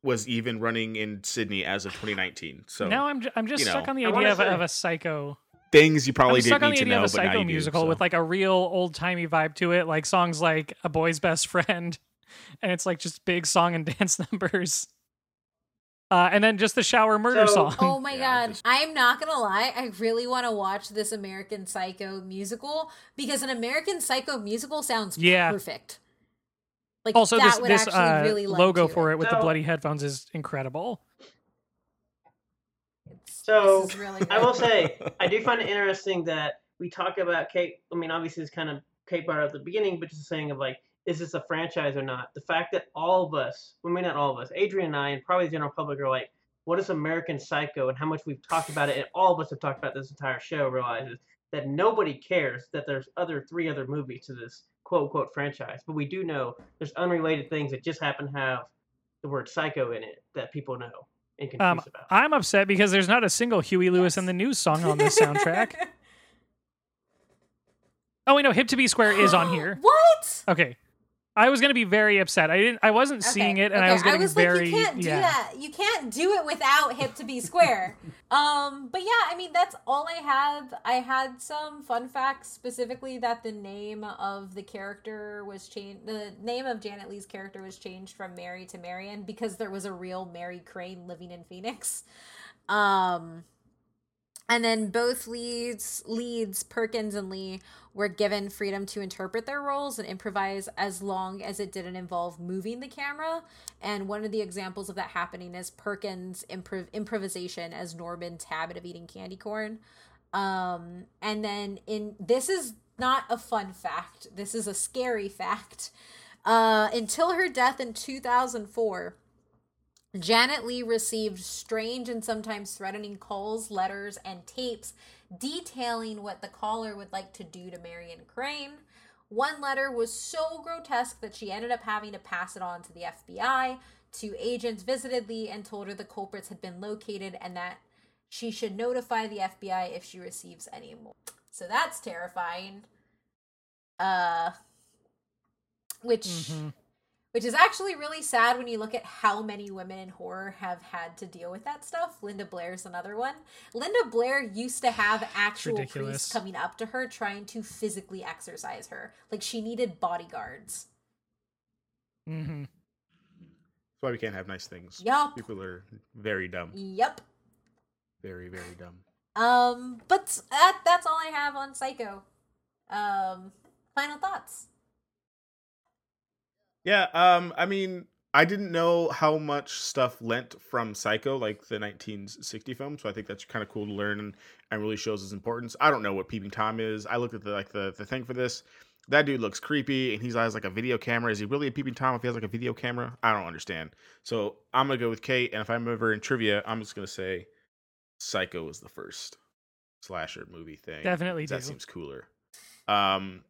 was even running in Sydney as of twenty nineteen. So now I'm ju- I'm just stuck know. on the idea of, say, of a psycho things you probably I'm didn't need to know. I'm stuck on the idea of a psycho musical do, so. with like a real old timey vibe to it, like songs like "A Boy's Best Friend," and it's like just big song and dance numbers. Uh, and then just the shower murder so, song. Oh my yeah, God. Just... I'm not going to lie. I really want to watch this American Psycho musical because an American Psycho musical sounds yeah. perfect. Like also, that this, would this, actually uh, really love logo to. for it with so, the bloody headphones is incredible. So is really I will say, I do find it interesting that we talk about Kate. I mean, obviously it's kind of Kate Barr at the beginning, but just saying of like, is this a franchise or not? The fact that all of us, well, maybe not all of us, Adrian and I, and probably the general public are like, what is American Psycho and how much we've talked about it, and all of us have talked about this entire show, realizes that nobody cares that there's other three other movies to this quote-unquote franchise. But we do know there's unrelated things that just happen to have the word psycho in it that people know and confused um, about. I'm upset because there's not a single Huey Lewis yes. and the News song on this soundtrack. Oh, wait, no, Hip to Be Square is on here. What? Okay. I was going to be very upset. I didn't. I wasn't okay. seeing it, and okay. I was getting I was very. Like, you can't do yeah. that. You can't do it without Hip to Be Square. um, but yeah, I mean, that's all I had. I had some fun facts, specifically that the name of the character was changed. The name of Janet Leigh's character was changed from Mary to Marion because there was a real Mary Crane living in Phoenix. Um, and then both leads, leads Perkins and Lee, were given freedom to interpret their roles and improvise as long as it didn't involve moving the camera. And one of the examples of that happening is Perkins' improv- improvisation as Norman's habit of eating candy corn. Um, and then in this is not a fun fact. This is a scary fact. Uh, until her death in two thousand four, Janet Leigh received strange and sometimes threatening calls, letters, and tapes detailing what the caller would like to do to Marion Crane. One letter was so grotesque that she ended up having to pass it on to the F B I. Two agents visited Lee and told her the culprits had been located and that she should notify the F B I if she receives any more. So that's terrifying. Uh, which, mm-hmm. which is actually really sad when you look at how many women in horror have had to deal with that stuff. Linda Blair's another one. Linda Blair used to have actual Ridiculous. priests coming up to her trying to physically exorcise her. Like, she needed bodyguards. Mm-hmm. That's why we can't have nice things. Yep. People are very dumb. Yep. Very, very dumb. Um, but that, that's all I have on Psycho. Um, final thoughts? Yeah, um, I mean, I didn't know how much stuff lent from Psycho, like the nineteen sixty film, so I think that's kind of cool to learn and, and really shows its importance. I don't know what Peeping Tom is. I looked at the, like the, the thing for this. That dude looks creepy, and he has like a video camera. Is he really a Peeping Tom if he has like a video camera? I don't understand. So I'm going to go with Kate, and if I'm ever in trivia, I'm just going to say Psycho is the first slasher movie thing. Definitely do. That seems cooler. Um,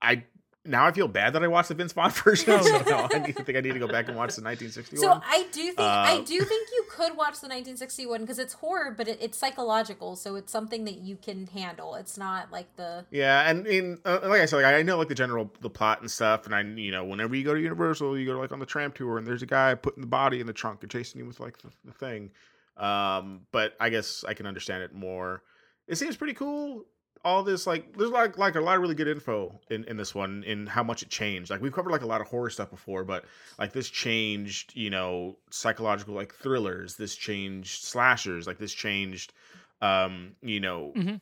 I... Now I feel bad that I watched the Vince Vaughn version. So no, I need, think I need to go back and watch the nineteen sixty-one. So I do think uh, I do think you could watch the nineteen sixty-one because it's horror, but it, it's psychological, so it's something that you can handle. It's not like the yeah, and in uh, like I said, like I know like the general the plot and stuff, and I you know whenever you go to Universal, you go like on the tram tour, and there's a guy putting the body in the trunk and chasing you with like the, the thing. Um, but I guess I can understand it more. It seems pretty cool. All this, like, there's like like a lot of really good info in, in this one, in how much it changed. Like, we've covered like a lot of horror stuff before, but like this changed, you know, psychological like thrillers. This changed slashers. Like this changed, um, you know, mm-hmm.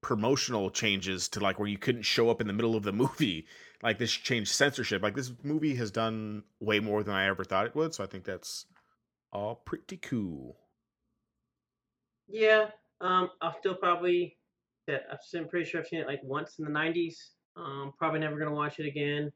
promotional changes to like where you couldn't show up in the middle of the movie. Like this changed censorship. Like this movie has done way more than I ever thought it would. So I think that's all pretty cool. Yeah, um, I'll still probably. That I'm pretty sure I've seen it like once in the nineties. Um, probably never gonna watch it again.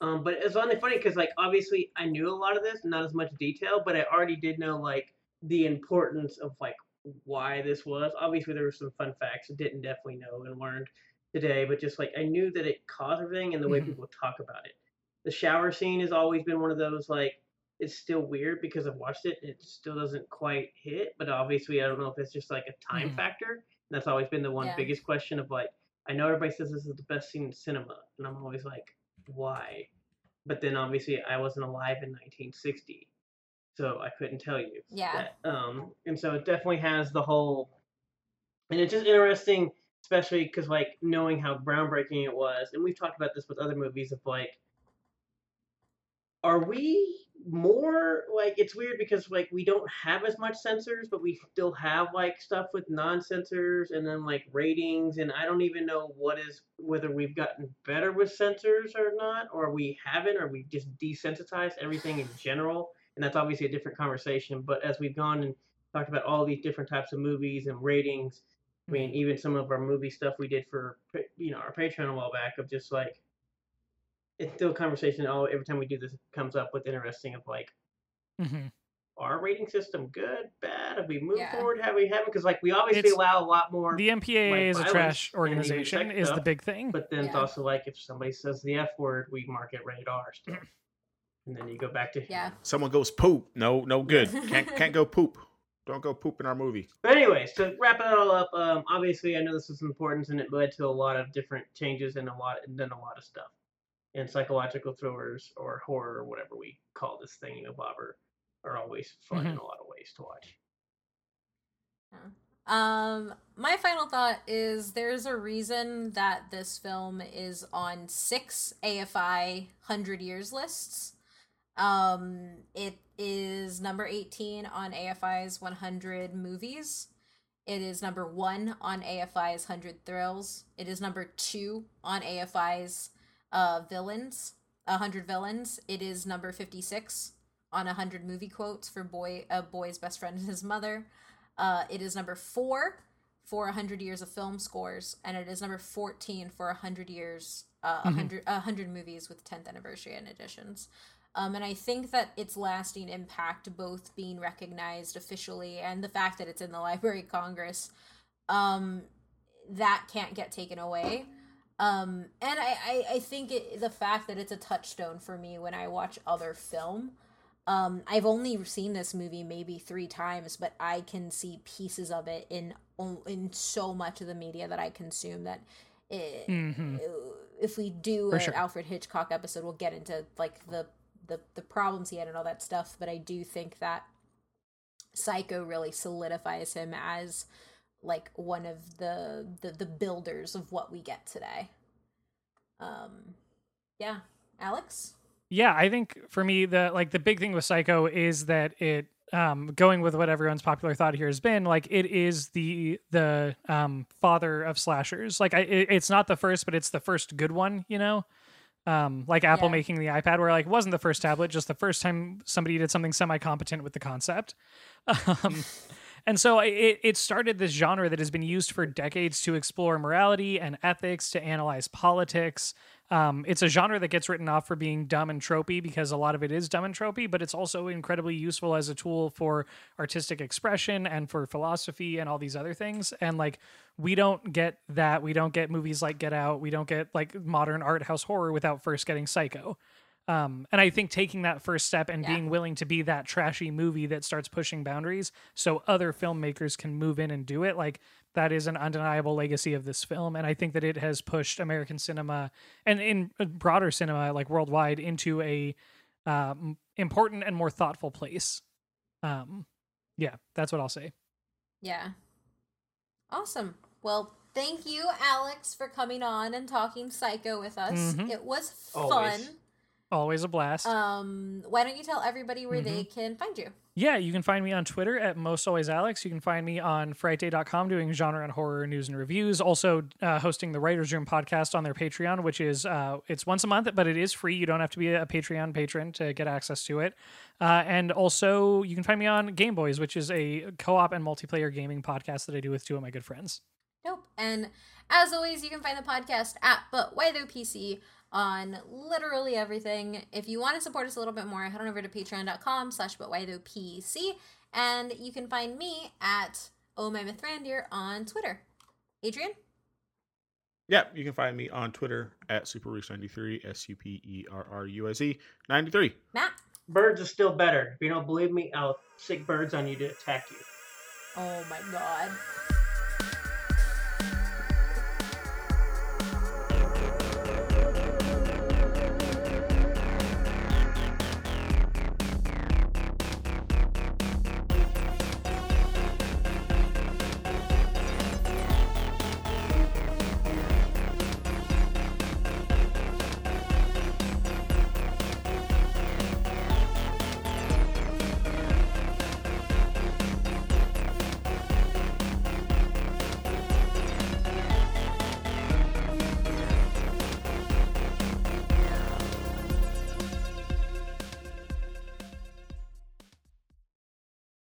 Um, but it's only funny because like obviously I knew a lot of this, not as much detail, but I already did know like the importance of like why this was. Obviously there were some fun facts I didn't definitely know and learned today, but just like I knew that it caused everything and the way mm-hmm. people talk about it. The shower scene has always been one of those like it's still weird because I've watched it and it still doesn't quite hit. But obviously I don't know if it's just like a time mm-hmm. factor. That's always been the one yeah. biggest question of like, I know everybody says this is the best scene in cinema, and I'm always like, why? But then obviously I wasn't alive in nineteen sixty, so I couldn't tell you. Yeah. That, um, and so it definitely has the whole, and it's just interesting, especially because, like, knowing how groundbreaking it was, and we've talked about this with other movies of, like, are we more, like, it's weird because, like, we don't have as much censors, but we still have, like, stuff with non-censors and then, like, ratings, and I don't even know what is, whether we've gotten better with censors or not, or we haven't, or we just desensitized everything in general, and that's obviously a different conversation, but as we've gone and talked about all these different types of movies and ratings, I mean, even some of our movie stuff we did for, you know, our Patreon a while back of just, like, it's still a conversation. Oh, every time we do this, it comes up with interesting of, like, mm-hmm. our rating system, good, bad? Have we moved yeah. forward? Have we haven't? Because, like, we obviously it's, allow a lot more. The M P A A like, is a trash organization is stuff, the big thing. But then yeah. it's also, like, if somebody says the F word, we mark it rated R still. And then you go back to. Yeah. Someone goes poop. No, no good. Can't can't go poop. Don't go poop in our movie. But anyways, to wrap it all up, um, obviously I know this was important, and it led to a lot of different changes and a lot and then a lot of stuff in psychological thrillers or horror or whatever we call this thing. You know, Bobber are always fun mm-hmm. in a lot of ways to watch. Um, my final thought is there's a reason that this film is on six A F I hundred years lists. Um, it is number eighteen on A F I's one hundred movies. It is number one on A F I's one hundred thrills. It is number two on A F I's uh villains, one hundred villains. It is number fifty-six on one hundred movie quotes for boy a boy's best friend and his mother. Uh, it is number four for one hundred years of film scores, and it is number fourteen for one hundred years uh one hundred mm-hmm. one hundred movies with tenth anniversary and editions. Um, and I think that its lasting impact, both being recognized officially and the fact that it's in the Library of Congress, um, that can't get taken away. Um, and I, I, I think it, the fact that it's a touchstone for me when I watch other film. Um, I've only seen this movie maybe three times, but I can see pieces of it in in so much of the media that I consume that it, mm-hmm. if we do for an sure. Alfred Hitchcock episode, we'll get into like the The, the problems he had and all that stuff, but I do think that Psycho really solidifies him as like one of the the, the builders of what we get today. Um, yeah, Alex? Yeah, I think for me the like the big thing with Psycho is that it um, going with what everyone's popular thought here has been, like it is the the um, father of slashers. Like I, it, it's not the first, but it's the first good one, you know. Um, like Apple yeah. making the iPad, where like it wasn't the first tablet, just the first time somebody did something semi-competent with the concept. Um, and so it, it started this genre that has been used for decades to explore morality and ethics, to analyze politics. Um, it's a genre that gets written off for being dumb and tropey because a lot of it is dumb and tropey, but it's also incredibly useful as a tool for artistic expression and for philosophy and all these other things. And like, we don't get that. We don't get movies like Get Out. We don't get like modern art house horror without first getting Psycho. Um, and I think taking that first step and yeah. being willing to be that trashy movie that starts pushing boundaries so other filmmakers can move in and do it, like that is an undeniable legacy of this film. And I think that it has pushed American cinema and in broader cinema, like worldwide, into a um, important and more thoughtful place. Um, yeah, that's what I'll say. Yeah. Awesome. Well, thank you, Alex, for coming on and talking Psycho with us. Mm-hmm. It was fun. Always. Always a blast. Um, why don't you tell everybody where mm-hmm. they can find you? Yeah, you can find me on Twitter at MostAlwaysAlex. You can find me on Friday dot com doing genre and horror news and reviews. Also uh, hosting the Writer's Room podcast on their Patreon, which is uh, it's once a month, but it is free. You don't have to be a Patreon patron to get access to it. Uh, and also you can find me on Game Boys, which is a co-op and multiplayer gaming podcast that I do with two of my good friends. Nope. And as always, you can find the podcast at But Why Though P C on literally everything. If you want to support us a little bit more, head on over to patreon.com slash butwhythopc, and you can find me at Oh My Mithrandir on Twitter. Adrian? Yeah, you can find me on Twitter at Superruse ninety-three, S U P E R R U S E ninety-three. Matt? Birds are still better. If you don't believe me, I'll stick birds on you to attack you. Oh my god.